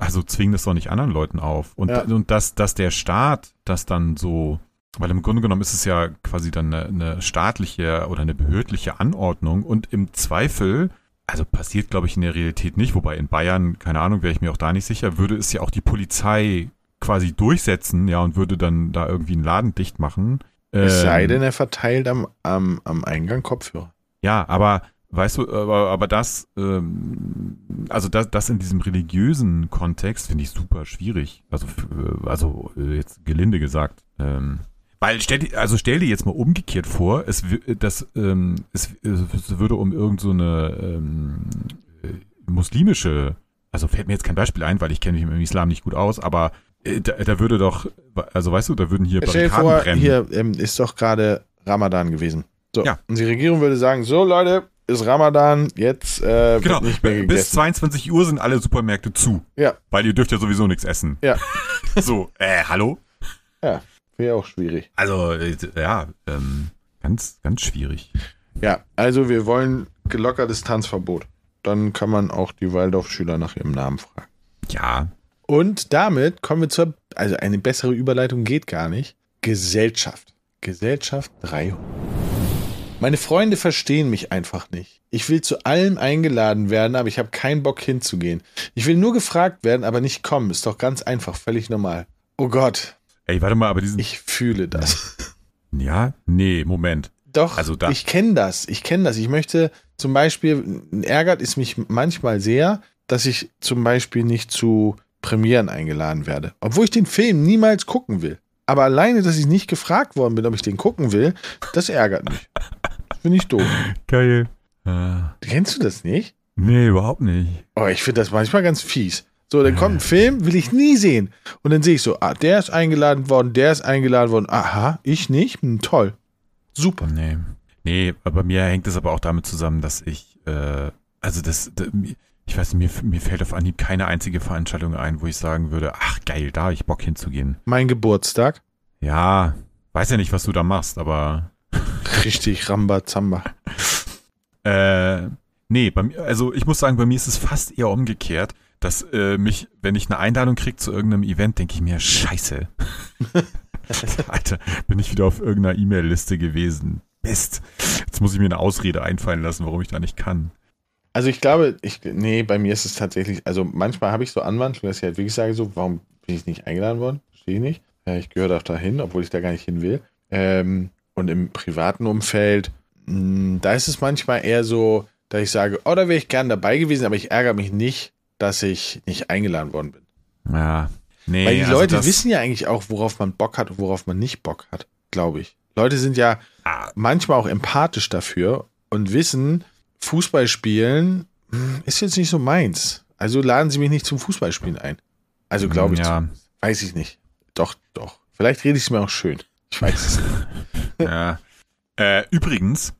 also zwing das doch nicht anderen Leuten auf. Und, ja. und dass, dass der Staat das dann so, weil im Grunde genommen ist es ja quasi dann eine, eine staatliche oder eine behördliche Anordnung und im Zweifel, also passiert, glaube ich, in der Realität nicht, wobei in Bayern, keine Ahnung, wäre ich mir auch da nicht sicher, würde es ja auch die Polizei quasi durchsetzen, ja, und würde dann da irgendwie einen Laden dicht machen. Es ähm, sei denn, er verteilt am, am, am Eingang Kopfhörer. Ja, aber weißt du, aber, aber das, ähm, also das, das in diesem religiösen Kontext finde ich super schwierig. Also, also jetzt gelinde gesagt. Ähm, weil stell, also stell dir jetzt mal umgekehrt vor, es, das, ähm, es, es würde um irgend so eine ähm, muslimische, also fällt mir jetzt kein Beispiel ein, weil ich kenne mich im Islam nicht gut aus, aber äh, da, da würde doch, also weißt du, da würden hier Barrikaden vor, brennen. Hier ähm, ist doch gerade Ramadan gewesen. So. Ja. Und die Regierung würde sagen, so Leute, ist Ramadan, jetzt äh, genau. Nicht mehr gegessen. Bis zweiundzwanzig Uhr sind alle Supermärkte zu. Ja. Weil ihr dürft ja sowieso nichts essen. Ja. So, äh, hallo? Ja, wäre auch schwierig. Also, äh, ja, ähm, ganz, ganz schwierig. Ja, also wir wollen gelockert Distanzverbot. Dann kann man auch die Waldorfschüler nach ihrem Namen fragen. Ja. Und damit kommen wir zur, also eine bessere Überleitung geht gar nicht, Gesellschaft. Gesellschaft dreihundert. Meine Freunde verstehen mich einfach nicht. Ich will zu allem eingeladen werden, aber ich habe keinen Bock hinzugehen. Ich will nur gefragt werden, aber nicht kommen. Ist doch ganz einfach, völlig normal. Oh Gott. Ey, warte mal, aber diesen... Ich fühle das. Ja? Nee, Moment. Doch, also da. ich kenne das. Ich kenne das. Ich möchte zum Beispiel, ärgert es mich manchmal sehr, dass ich zum Beispiel nicht zu Premieren eingeladen werde. Obwohl ich den Film niemals gucken will. Aber alleine, dass ich nicht gefragt worden bin, ob ich den gucken will, das ärgert mich. Finde ich doof. Geil. Ah. Kennst du das nicht? Nee, überhaupt nicht. Oh, ich finde das manchmal ganz fies. So, dann kommt ein Film, will ich nie sehen. Und dann sehe ich so, ah, der ist eingeladen worden, der ist eingeladen worden. Aha, ich nicht? Hm, toll. Super. Nee. Nee, bei mir hängt das aber auch damit zusammen, dass ich, äh, also das, das ich weiß nicht, mir, mir fällt auf Anhieb keine einzige Veranstaltung ein, wo ich sagen würde, ach geil, da habe ich Bock hinzugehen. Mein Geburtstag? Ja, weiß ja nicht, was du da machst, aber... Richtig Rambazamba. äh, nee, bei mir, also ich muss sagen, bei mir ist es fast eher umgekehrt, dass äh, mich, wenn ich eine Einladung kriege zu irgendeinem Event, denke ich mir, scheiße. Alter, bin ich wieder auf irgendeiner E-Mail-Liste gewesen. Mist. Jetzt muss ich mir eine Ausrede einfallen lassen, warum ich da nicht kann. Also ich glaube, ich, nee, bei mir ist es tatsächlich, also manchmal habe ich so Anwandlung, dass ich halt wirklich sage so, warum bin ich nicht eingeladen worden? Verstehe ich nicht. Ja, ich gehöre doch da hin, obwohl ich da gar nicht hin will. Ähm, Und im privaten Umfeld, mh, da ist es manchmal eher so, dass ich sage, oh, da wäre ich gern dabei gewesen, aber ich ärgere mich nicht, dass ich nicht eingeladen worden bin. Ja, nee. Weil die also Leute wissen ja eigentlich auch, worauf man Bock hat und worauf man nicht Bock hat, glaube ich. Leute sind ja ah. manchmal auch empathisch dafür und wissen, Fußball spielen mh, ist jetzt nicht so meins. Also laden sie mich nicht zum Fußballspielen ein. Also glaube ich, ja. zu, weiß ich nicht. Doch, doch. Vielleicht rede ich es mir auch schön. Ich weiß es nicht. Ja. Äh, übrigens,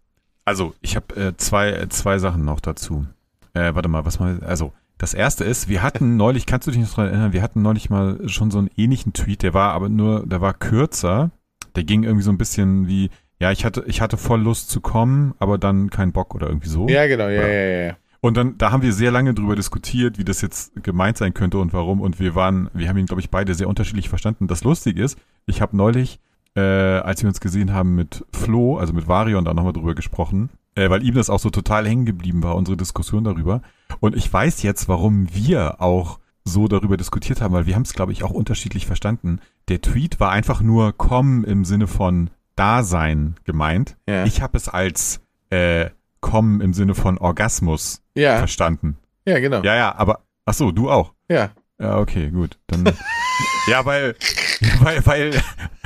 also ich habe äh, zwei, zwei Sachen noch dazu. Äh, warte mal, was mal, also das erste ist, wir hatten neulich, kannst du dich noch daran erinnern, wir hatten neulich mal schon so einen ähnlichen Tweet, der war aber nur, der war kürzer, der ging irgendwie so ein bisschen wie, ja, ich hatte, ich hatte voll Lust zu kommen, aber dann keinen Bock oder irgendwie so. Ja, genau, ja, ja, ja, ja. Und dann, da haben wir sehr lange drüber diskutiert, wie das jetzt gemeint sein könnte und warum und wir waren, wir haben ihn, glaube ich, beide sehr unterschiedlich verstanden. Das Lustige ist, ich habe neulich Äh, als wir uns gesehen haben mit Flo, also mit Varion, da nochmal drüber gesprochen, äh, weil ihm das auch so total hängen geblieben war, unsere Diskussion darüber. Und ich weiß jetzt, warum wir auch so darüber diskutiert haben, weil wir haben es, glaube ich, auch unterschiedlich verstanden. Der Tweet war einfach nur komm im Sinne von Dasein gemeint. Ja. Ich habe es als äh, komm im Sinne von Orgasmus ja. verstanden. Ja, genau. Ja, ja, aber, ach so, du auch? Ja. Ja, okay, gut. Dann, ja, weil, weil, weil,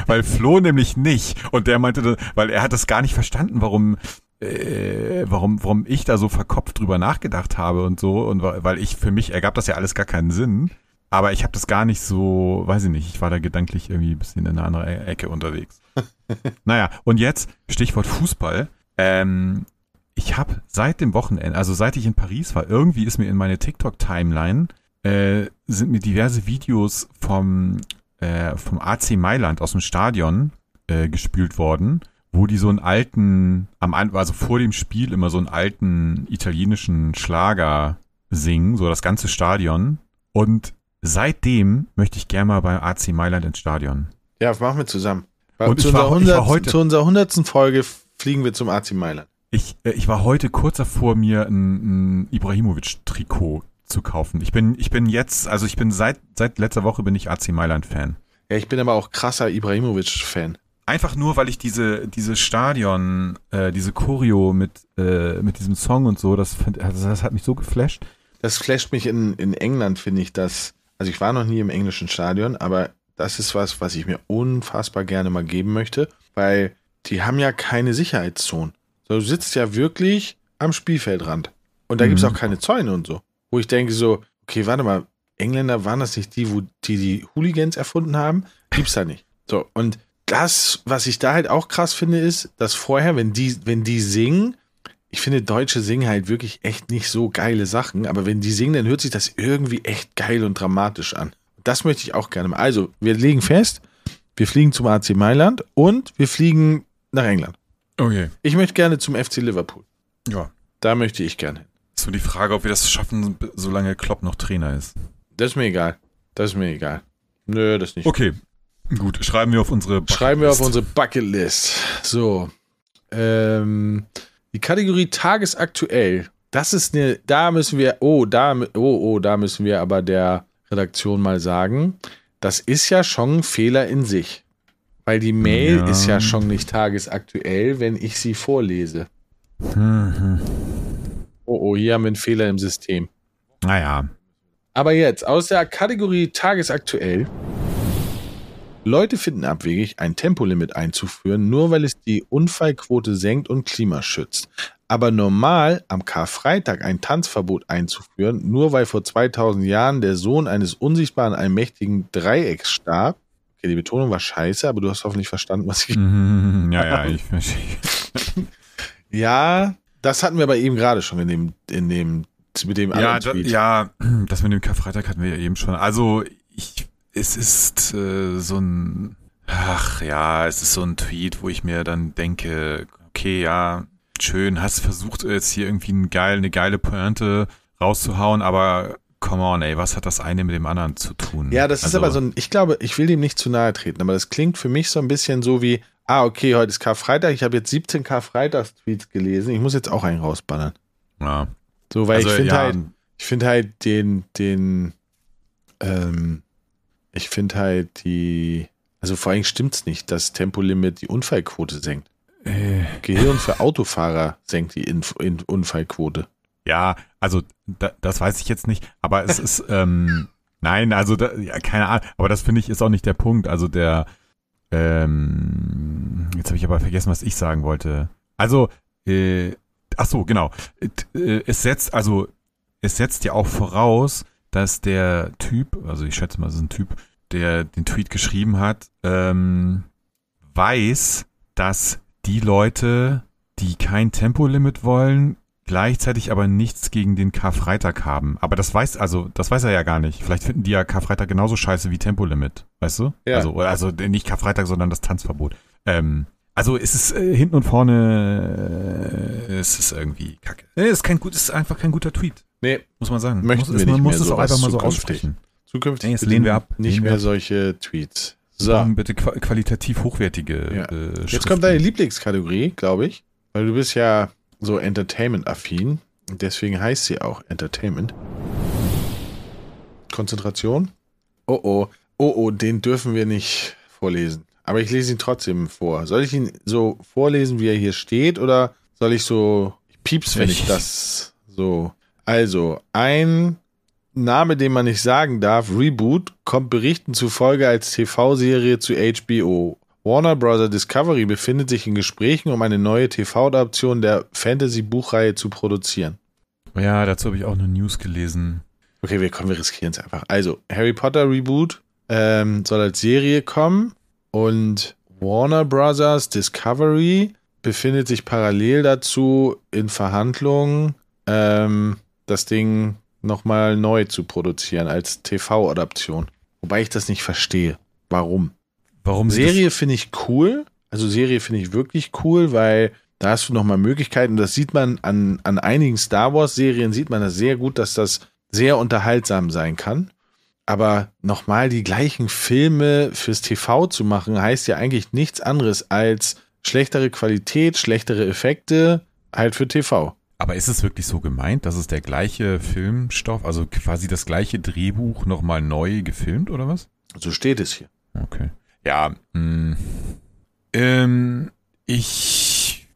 weil Flo nämlich nicht. Und der meinte, weil er hat das gar nicht verstanden, warum, äh, warum, warum ich da so verkopft drüber nachgedacht habe und so. Und weil ich, für mich ergab das ja alles gar keinen Sinn. Aber ich habe das gar nicht so, weiß ich nicht, ich war da gedanklich irgendwie ein bisschen in eine andere Ecke unterwegs. Naja, und jetzt, Stichwort Fußball. Ähm, ich habe seit dem Wochenende, also seit ich in Paris war, irgendwie ist mir in meine TikTok-Timeline Äh, sind mir diverse Videos vom, äh, vom A C Mailand aus dem Stadion äh, gespült worden, wo die so einen alten, am also vor dem Spiel immer so einen alten italienischen Schlager singen, so das ganze Stadion. Und seitdem möchte ich gerne mal beim A C Mailand ins Stadion. Ja, das machen wir zusammen. Und zu, war, unserer hundert, zu unserer hundertsten Folge fliegen wir zum A C Mailand. Ich, äh, ich war heute kurz davor, mir ein, ein Ibrahimovic-Trikot zu kaufen. Ich bin, ich bin jetzt, also ich bin seit, seit letzter Woche bin ich A C Mailand Fan. Ja, ich bin aber auch krasser Ibrahimovic Fan. einfach nur, weil ich diese, diese Stadion, äh, diese Choreo mit, äh, mit diesem Song und so, das, find, also das hat mich so geflasht. Das flasht mich in, in England, finde ich, dass, also ich war noch nie im englischen Stadion, aber das ist was, was ich mir unfassbar gerne mal geben möchte, weil die haben ja keine Sicherheitszonen. Du sitzt ja wirklich am Spielfeldrand. Und da mhm. gibt es auch keine Zäune und so. Wo ich denke so, okay, warte mal, Engländer waren das nicht die, wo die die Hooligans erfunden haben? Gibt's da nicht. So, und das, was ich da halt auch krass finde, ist, dass vorher, wenn die, wenn die singen, ich finde, Deutsche singen halt wirklich echt nicht so geile Sachen, aber wenn die singen, dann hört sich das irgendwie echt geil und dramatisch an. Das möchte ich auch gerne mal. Also, wir legen fest, wir fliegen zum A C Mailand und wir fliegen nach England. Okay. Ich möchte gerne zum F C Liverpool. Ja. Da möchte ich gerne hin. Ist nur die Frage, ob wir das schaffen, solange Klopp noch Trainer ist. Das ist mir egal. Das ist mir egal. Nö, das nicht. Okay. Gut, schreiben wir auf unsere Bucketlist. Schreiben wir auf unsere Bucketlist. So. Ähm, die Kategorie Tagesaktuell. Das ist eine, da müssen wir, oh, da, oh, oh, da müssen wir aber der Redaktion mal sagen, das ist ja schon ein Fehler in sich. Weil die Mail ja. ist ja schon nicht tagesaktuell, wenn ich sie vorlese. Mhm. Oh, oh, hier haben wir einen Fehler im System. Naja. Aber jetzt, aus der Kategorie Tagesaktuell. Leute finden abwegig, ein Tempolimit einzuführen, nur weil es die Unfallquote senkt und Klima schützt. Aber normal, am Karfreitag ein Tanzverbot einzuführen, nur weil vor zweitausend Jahren der Sohn eines unsichtbaren, allmächtigen Dreiecks starb. Okay, die Betonung war scheiße, aber du hast hoffentlich verstanden, was ich... Mm, ja, ja, ich verstehe. Ja... Das hatten wir aber eben gerade schon in dem, in dem, mit dem ja, anderen Tweet. Da, ja, das mit dem Karfreitag hatten wir ja eben schon. Also, ich, es ist äh, so ein, ach ja, es ist so ein Tweet, wo ich mir dann denke, okay, ja, schön, hast versucht, jetzt hier irgendwie ein geil, eine geile Pointe rauszuhauen, aber come on, ey, was hat das eine mit dem anderen zu tun? Ja, das also, ist aber so ein, ich glaube, ich will dem nicht zu nahe treten, aber das klingt für mich so ein bisschen so wie, ah, okay, heute ist Karfreitag. Ich habe jetzt siebzehn Karfreitags-Tweets gelesen. Ich muss jetzt auch einen rausballern. Ja. So, weil also, ich finde ja. halt, ich finde halt den, den, ähm, ich finde halt die, also vor allem stimmt's nicht, dass Tempolimit die Unfallquote senkt. Äh. Gehirn für Autofahrer senkt die Inf- in Unfallquote. Ja, also da, das weiß ich jetzt nicht, aber es ist, ähm, nein, also da, ja, keine Ahnung, aber das finde ich ist auch nicht der Punkt. Also der, Ähm, jetzt habe ich aber vergessen, was ich sagen wollte. Also, äh, ach so, genau. Es setzt, also, es setzt ja auch voraus, dass der Typ, also ich schätze mal, es ist ein Typ, der den Tweet geschrieben hat, ähm, weiß, dass die Leute, die kein Tempolimit wollen, gleichzeitig aber nichts gegen den Karfreitag haben. Aber das weiß, also, das weiß er ja gar nicht. Vielleicht finden die ja Karfreitag genauso scheiße wie Tempolimit. Weißt du? Ja. Also, also nicht Karfreitag, sondern das Tanzverbot. Ähm, also es ist äh, hinten und vorne äh, es ist irgendwie kacke. Nee, ist kein gut, ist einfach kein guter Tweet. Nee. Muss man sagen. Möchten muss, wir man nicht muss mehr es so auch einfach mal so aussprechen. Zukünftig nee, jetzt lehnen wir ab. Nicht lehnen mehr ab. Solche Tweets. So. Dann bitte qual- qualitativ hochwertige ja. äh, Schriften. Jetzt kommt deine Lieblingskategorie, glaube ich. Weil du bist ja so Entertainment-affin. Deswegen heißt sie auch Entertainment. Konzentration. Oh oh. Oh oh, den dürfen wir nicht vorlesen. Aber ich lese ihn trotzdem vor. Soll ich ihn so vorlesen, wie er hier steht? Oder soll ich so... Ich pieps, wenn ich das so... Also, ein Name, den man nicht sagen darf, Reboot, kommt Berichten zufolge als T V-Serie zu H B O. Warner Bros. Discovery befindet sich in Gesprächen, um eine neue T V-Adaption der Fantasy-Buchreihe zu produzieren. Ja, dazu habe ich auch eine News gelesen. Okay, wir kommen, wir riskieren es einfach. Also, Harry Potter Reboot ähm, soll als Serie kommen und Warner Bros. Discovery befindet sich parallel dazu in Verhandlungen, ähm, das Ding nochmal neu zu produzieren als T V-Adaption. Wobei ich das nicht verstehe. Warum? Warum Serie finde ich cool, also Serie finde ich wirklich cool, weil da hast du nochmal Möglichkeiten, das sieht man an, an einigen Star Wars Serien, sieht man das sehr gut, dass das sehr unterhaltsam sein kann, aber nochmal die gleichen Filme fürs T V zu machen, heißt ja eigentlich nichts anderes als schlechtere Qualität, schlechtere Effekte halt für T V. Aber ist es wirklich so gemeint, dass es der gleiche Filmstoff, also quasi das gleiche Drehbuch nochmal neu gefilmt oder was? So steht es hier. Okay. Ja, mh, Ähm, ich...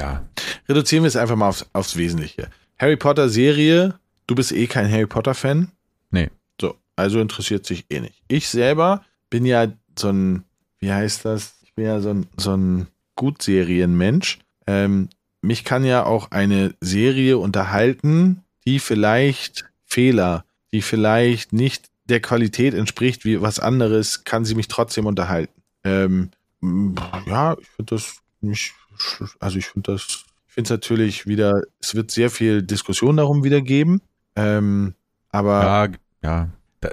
Ja. Reduzieren wir es einfach mal aufs, aufs Wesentliche. Harry Potter Serie, du bist eh kein Harry Potter Fan. Nee. So, also interessiert sich eh nicht. Ich selber bin ja so ein, wie heißt das? Ich bin ja so ein, so ein Gutserienmensch. Ähm, mich kann ja auch eine Serie unterhalten, die vielleicht Fehler, die vielleicht nicht der Qualität entspricht, wie was anderes, kann sie mich trotzdem unterhalten. Ähm, ja, ich finde das nicht, also ich finde das, ich finde es natürlich wieder, es wird sehr viel Diskussion darum wieder geben, ähm, aber... Ja, ja.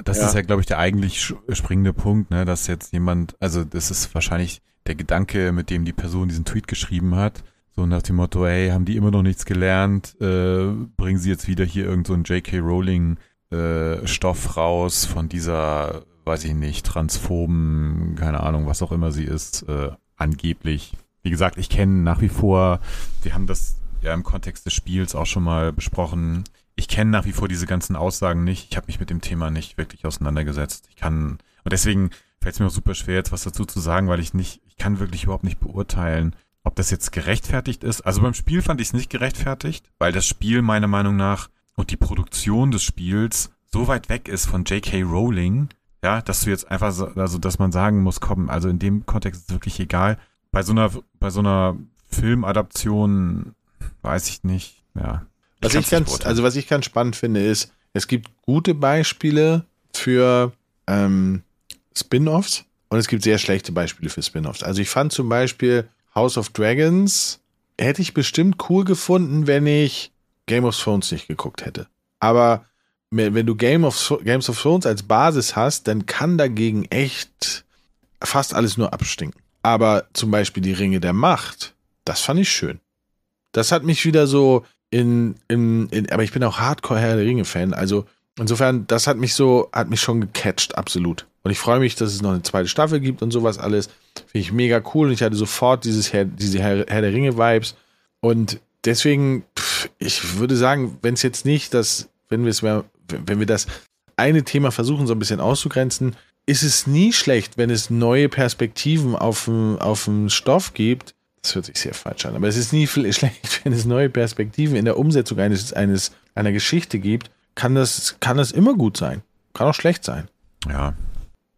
Das ja. ist ja, glaube ich, der eigentlich springende Punkt, ne, dass jetzt jemand, also das ist wahrscheinlich der Gedanke, mit dem die Person diesen Tweet geschrieben hat, so nach dem Motto, hey, haben die immer noch nichts gelernt, äh, bringen sie jetzt wieder hier irgend so einen J K. Rowling äh, Stoff raus von dieser, weiß ich nicht, transphoben, keine Ahnung, was auch immer sie ist, äh, angeblich. Wie gesagt, ich kenne nach wie vor, wir haben das ja im Kontext des Spiels auch schon mal besprochen, ich kenne nach wie vor diese ganzen Aussagen nicht. Ich habe mich mit dem Thema nicht wirklich auseinandergesetzt. Ich kann, und deswegen fällt es mir auch super schwer, jetzt was dazu zu sagen, weil ich nicht, ich kann wirklich überhaupt nicht beurteilen, ob das jetzt gerechtfertigt ist. Also beim Spiel fand ich es nicht gerechtfertigt, weil das Spiel meiner Meinung nach und die Produktion des Spiels so weit weg ist von J K. Rowling, ja, dass du jetzt einfach so, also dass man sagen muss, komm, also in dem Kontext ist es wirklich egal. Bei so einer, bei so einer Filmadaption weiß ich nicht, ja. Was ich, ganz, also was ich ganz spannend finde, ist, es gibt gute Beispiele für ähm, Spin-Offs und es gibt sehr schlechte Beispiele für Spin-Offs. Also ich fand zum Beispiel House of Dragons, hätte ich bestimmt cool gefunden, wenn ich Game of Thrones nicht geguckt hätte. Aber wenn du Game of, Games of Thrones als Basis hast, dann kann dagegen echt fast alles nur abstinken. Aber zum Beispiel die Ringe der Macht, das fand ich schön. Das hat mich wieder so... In, in, in, aber ich bin auch Hardcore-Herr der Ringe-Fan, also insofern, das hat mich so, hat mich schon gecatcht, absolut. Und ich freue mich, dass es noch eine zweite Staffel gibt und sowas alles. Finde ich mega cool und ich hatte sofort dieses Herr, diese Herr, Herr der Ringe-Vibes und deswegen, pff, ich würde sagen, wenn es jetzt nicht, dass, wenn wir es mehr, wenn wir das eine Thema versuchen, so ein bisschen auszugrenzen, ist es nie schlecht, wenn es neue Perspektiven auf dem Stoff gibt. Das hört sich sehr falsch an, aber es ist nie schlecht, wenn es neue Perspektiven in der Umsetzung eines, eines einer Geschichte gibt, kann das, kann das immer gut sein. Kann auch schlecht sein. Ja.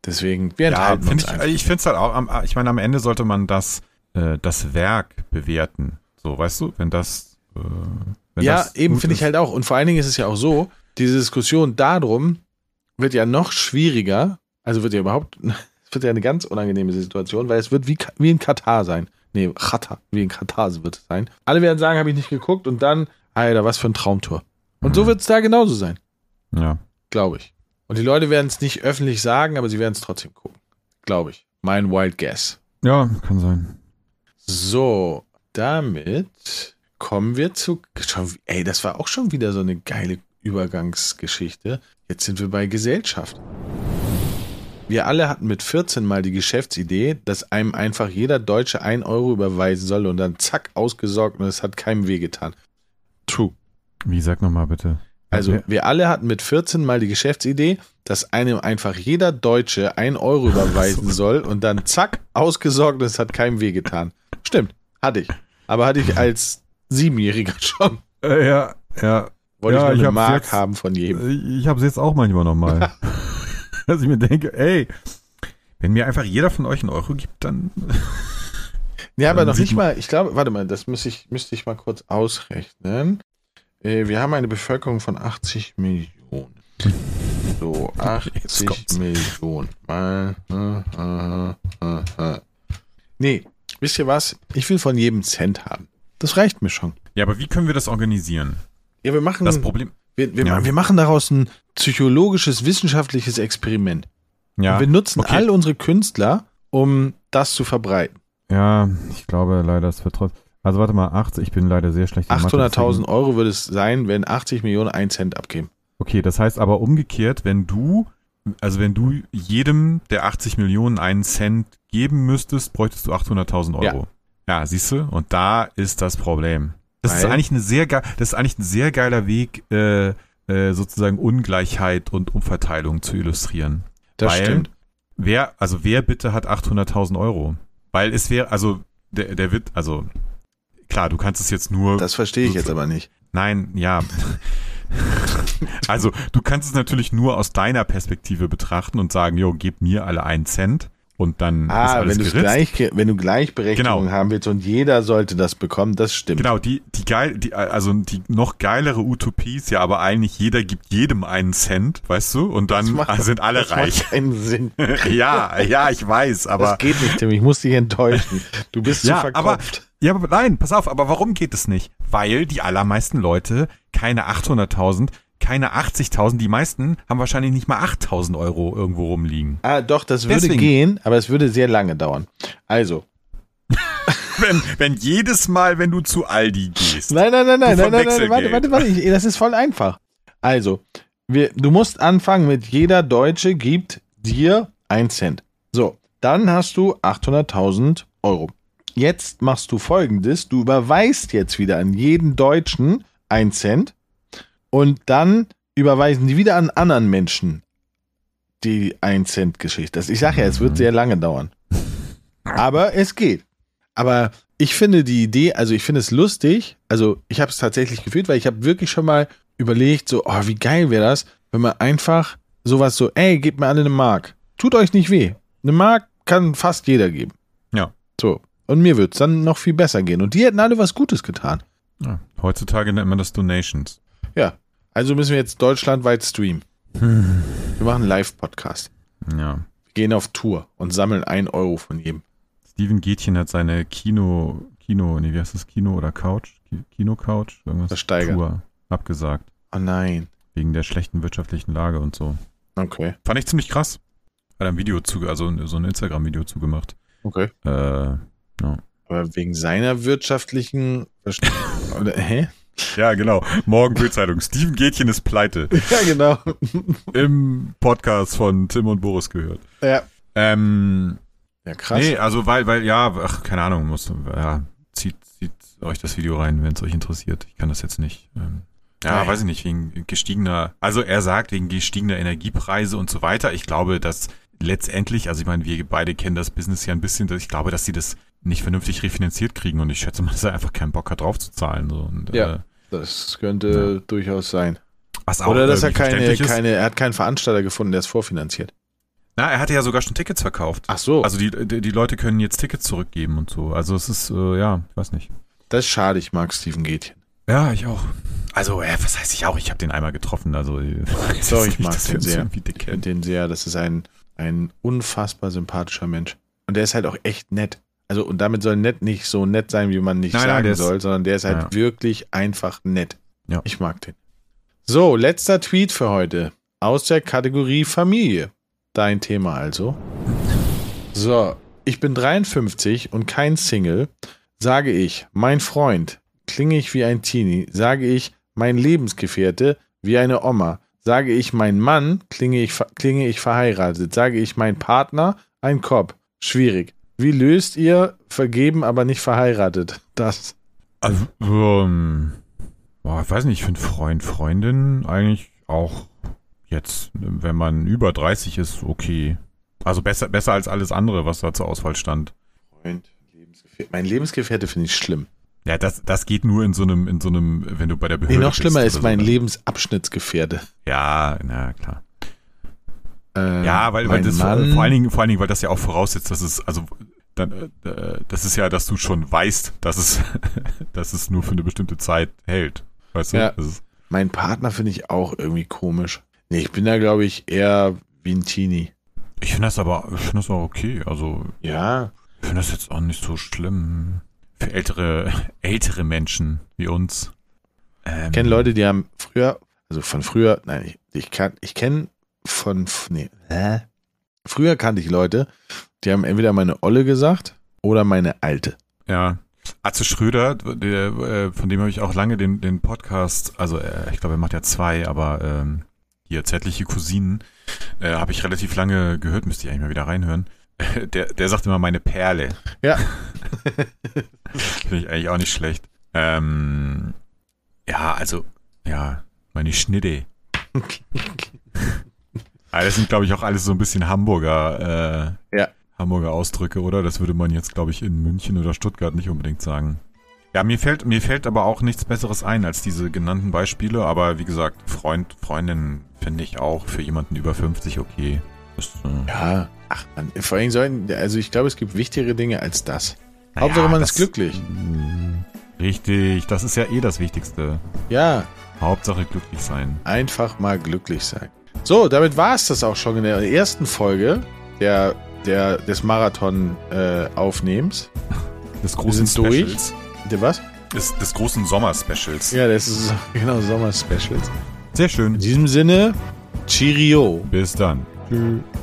Deswegen, wir enthalten ja, uns ich, einfach. Ich finde es halt auch, am, ich meine, am Ende sollte man das, äh, das Werk bewerten. So, weißt du, wenn das äh, wenn ja, das eben finde ich halt auch. Und vor allen Dingen ist es ja auch so, diese Diskussion darum wird ja noch schwieriger, also wird ja überhaupt, es wird ja eine ganz unangenehme Situation, weil es wird wie, wie in Katar sein. Nee, Katar, wie in Katar wird es sein. Alle werden sagen, habe ich nicht geguckt und dann, Alter, was für ein Traumtor. Und mhm. so wird es da genauso sein. Ja. Glaube ich. Und die Leute werden es nicht öffentlich sagen, aber sie werden es trotzdem gucken. Glaube ich. Mein Wild Guess. Ja, kann sein. So, damit kommen wir zu... Ey, das war auch schon wieder so eine geile Übergangsgeschichte. Jetzt sind wir bei Gesellschaft. Wir alle hatten mit vierzehn mal die Geschäftsidee, dass einem einfach jeder Deutsche einen Euro überweisen soll und dann zack, ausgesorgt und es hat keinem wehgetan. True. Wie, sag nochmal bitte. Also, wir alle hatten mit vierzehn mal die Geschäftsidee, dass einem einfach jeder Deutsche einen Euro überweisen soll und dann zack, ausgesorgt und es hat keinem wehgetan. Stimmt, hatte ich. Aber hatte ich als Siebenjähriger schon. Äh, ja, ja. Wollte ja, ich nur eine Mark jetzt, haben von jedem. Ich habe es jetzt auch manchmal nochmal. Dass ich mir denke, ey, wenn mir einfach jeder von euch einen Euro gibt, dann... Ja, aber noch nicht mal, ich glaube, warte mal, das müsste ich, müsste ich mal kurz ausrechnen. Äh, wir haben eine Bevölkerung von achtzig Millionen. So, achtzig Millionen. Mal, äh, äh, äh. Nee, wisst ihr was? Ich will von jedem Cent haben. Das reicht mir schon. Ja, aber wie können wir das organisieren? Ja, wir machen... Das Problem... Wir, wir, ja. wir machen daraus ein psychologisches, wissenschaftliches Experiment. Ja. Und wir nutzen okay. all unsere Künstler, um das zu verbreiten. Ja, ich glaube leider, es wird trotzdem... Also warte mal, achtzig, ich bin leider sehr schlecht in Mathe. achthunderttausend Euro würde es sein, wenn achtzig Millionen einen Cent abgeben. Okay, das heißt aber umgekehrt, wenn du, also wenn du jedem der achtzig Millionen einen Cent geben müsstest, bräuchtest du achthunderttausend Euro. Ja, ja, siehst du? Und da ist das Problem. Das ist, eigentlich eine sehr ge- das ist eigentlich ein sehr geiler Weg, äh, äh, sozusagen Ungleichheit und Umverteilung zu illustrieren. Das Weil stimmt. Wer, also wer bitte hat achthunderttausend Euro? Weil es wäre, also der, der wird, also klar, du kannst es jetzt nur... Das verstehe ich jetzt aber nicht. Nein, ja. Also du kannst es natürlich nur aus deiner Perspektive betrachten und sagen, jo, gib mir alle einen Cent und dann ah, ist alles wenn geritzt. Gleich, wenn du Gleichberechtigung genau. haben willst und jeder sollte das bekommen, das stimmt. Genau, die, die geil, die, also die noch geilere Utopie ist ja aber eigentlich, jeder gibt jedem einen Cent, weißt du, und dann macht, sind alle das reich. Das macht keinen Sinn. Ja, ja, ich weiß, aber... Das geht nicht, Tim, ich muss dich enttäuschen. Du bist ja, zu verkopft. Aber, ja, aber nein, pass auf, aber warum geht es nicht? Weil die allermeisten Leute keine achthunderttausend, keine achtzigtausend, die meisten haben wahrscheinlich nicht mal achttausend Euro irgendwo rumliegen. Ah, doch, das würde Deswegen. gehen, aber es würde sehr lange dauern. Also. wenn, wenn jedes Mal, wenn du zu Aldi gehst. Nein, nein, nein, nein, nein, nein, nein, warte, warte, warte, ich, das ist voll einfach. Also, wir, du musst anfangen mit jeder Deutsche gibt dir einen Cent. So, dann hast du achthunderttausend Euro. Jetzt machst du Folgendes, du überweist jetzt wieder an jeden Deutschen einen Cent. Und dann überweisen die wieder an anderen Menschen die ein-Cent-Geschichte. Ich sage ja, es wird sehr lange dauern. Aber es geht. Aber ich finde die Idee, also ich finde es lustig, also ich habe es tatsächlich gefühlt, weil ich habe wirklich schon mal überlegt, so, oh, wie geil wäre das, wenn man einfach sowas so, ey, gebt mir alle eine Mark. Tut euch nicht weh. Eine Mark kann fast jeder geben. Ja. So. Und mir wird es dann noch viel besser gehen. Und die hätten alle was Gutes getan. Ja. Heutzutage nennt man das Donations. Ja. Also müssen wir jetzt deutschlandweit streamen. Wir machen einen Live-Podcast. Ja. Wir gehen auf Tour und sammeln einen Euro von jedem. Steven Gätjen hat seine Kino, Kino, nee, wie heißt das? Kino oder Couch? Kino-Couch? Irgendwas? Versteigert. Tour abgesagt. Oh nein. Wegen der schlechten wirtschaftlichen Lage und so. Okay. Fand ich ziemlich krass. Hat ein Video zu, also so ein Instagram-Video zugemacht. Okay. Äh, ja. Aber wegen seiner wirtschaftlichen Verste- oder, hä? Ja, genau. Morgen Bild-Zeitung. Steven Gätjen ist pleite. Ja, genau. Im Podcast von Tim und Boris gehört. Ja. Ähm, ja, krass. Nee, also weil, weil, ja, ach, keine Ahnung, muss, ja, zieht, zieht euch das Video rein, wenn es euch interessiert. Ich kann das jetzt nicht. Ähm, ja, Nein. weiß ich nicht, wegen gestiegener, also er sagt, wegen gestiegener Energiepreise und so weiter. Ich glaube, dass letztendlich, also ich meine, wir beide kennen das Business ja ein bisschen, dass ich glaube, dass sie das nicht vernünftig refinanziert kriegen und ich schätze mal, dass er einfach keinen Bock hat, drauf zu zahlen. So. Und, ja, äh, das könnte ja. durchaus sein. Was auch Oder dass er keine, keine, er hat keinen Veranstalter gefunden, der es vorfinanziert. Na, er hatte ja sogar schon Tickets verkauft. Ach so. Also die, die, die Leute können jetzt Tickets zurückgeben und so. Also es ist, äh, ja, ich weiß nicht. Das ist schade, ich mag Steven Gätjen. Ja, ich auch. Also, äh, was heißt ich auch? Ich habe den einmal getroffen. Also, Sorry, ich mag den sehr. Ich finde den sehr, das ist ein, ein unfassbar sympathischer Mensch. Und der ist halt auch echt nett. Also, und damit soll nett nicht so nett sein, wie man nicht nein, sagen nein, soll, ist, sondern der ist halt ja. wirklich einfach nett. Ja. Ich mag den. So, letzter Tweet für heute. Aus der Kategorie Familie. Dein Thema also. So, ich bin dreiundfünfzig und kein Single. Sage ich, mein Freund, klinge ich wie ein Teenie. Sage ich, mein Lebensgefährte, wie eine Oma. Sage ich, mein Mann, klinge ich, klinge ich verheiratet. Sage ich, mein Partner, ein Kopf. Schwierig. Wie löst ihr vergeben, aber nicht verheiratet? Das. Also, ähm, boah, ich weiß nicht, ich finde Freund, Freundin eigentlich auch jetzt, wenn man über dreißig ist, okay. Also besser, besser als alles andere, was da zur Auswahl stand. Freund, Lebensgefährte. Mein Lebensgefährte finde ich schlimm. Ja, das, das geht nur in so einem, in so einem, wenn du bei der Behörde. Nee, noch schlimmer bist, ist mein so Lebensabschnittsgefährte. Ja, na klar. Äh, ja, weil, weil das vor, vor allen Dingen, vor allen Dingen, weil das ja auch voraussetzt, dass es, also dann, äh, das ist ja, dass du schon weißt, dass es, dass es nur für eine bestimmte Zeit hält. Weißt du? Ja. Das ist, mein Partner finde ich auch irgendwie komisch. Nee, ich bin da, glaube ich, eher wie ein Teenie. Ich finde das aber, ich finde das auch okay. Also, ja. Ich finde das jetzt auch nicht so schlimm. Für ältere, ältere Menschen wie uns. Ähm, ich kenne Leute, die haben früher, also von früher, nein, ich, ich kann, ich kenne von, nee, hä? Früher kannte ich Leute, die haben entweder meine Olle gesagt oder meine Alte. Ja, Atze Schröder, der, von dem habe ich auch lange den, den Podcast, also ich glaube, er macht ja zwei, aber ähm, hier, zärtliche Cousinen, äh, habe ich relativ lange gehört, müsste ich eigentlich mal wieder reinhören. Der, der sagt immer meine Perle. Ja. Finde ich eigentlich auch nicht schlecht. Ähm, ja, also, ja, meine Schnitte. Alles sind, glaube ich, auch alles so ein bisschen Hamburger äh, ja. Hamburger Ausdrücke, oder? Das würde man jetzt, glaube ich, in München oder Stuttgart nicht unbedingt sagen. Ja, mir fällt, mir fällt aber auch nichts Besseres ein als diese genannten Beispiele. Aber wie gesagt, Freund, Freundin finde ich auch für jemanden über fünfzig okay. Ist, äh ja, ach man, vor allem sollen, also ich glaube, es gibt wichtigere Dinge als das. Naja, Hauptsache man das, ist glücklich. Mh, richtig, das ist ja eh das Wichtigste. Ja. Hauptsache glücklich sein. Einfach mal glücklich sein. So, damit war es das auch schon in der ersten Folge der, der, des Marathon-Aufnehmens. Äh, des großen Specials. Der was? Des, des großen Sommer-Specials. Ja, das ist genau Sommer-Specials. Sehr schön. In diesem Sinne, Cheerio. Bis dann. Tschüss.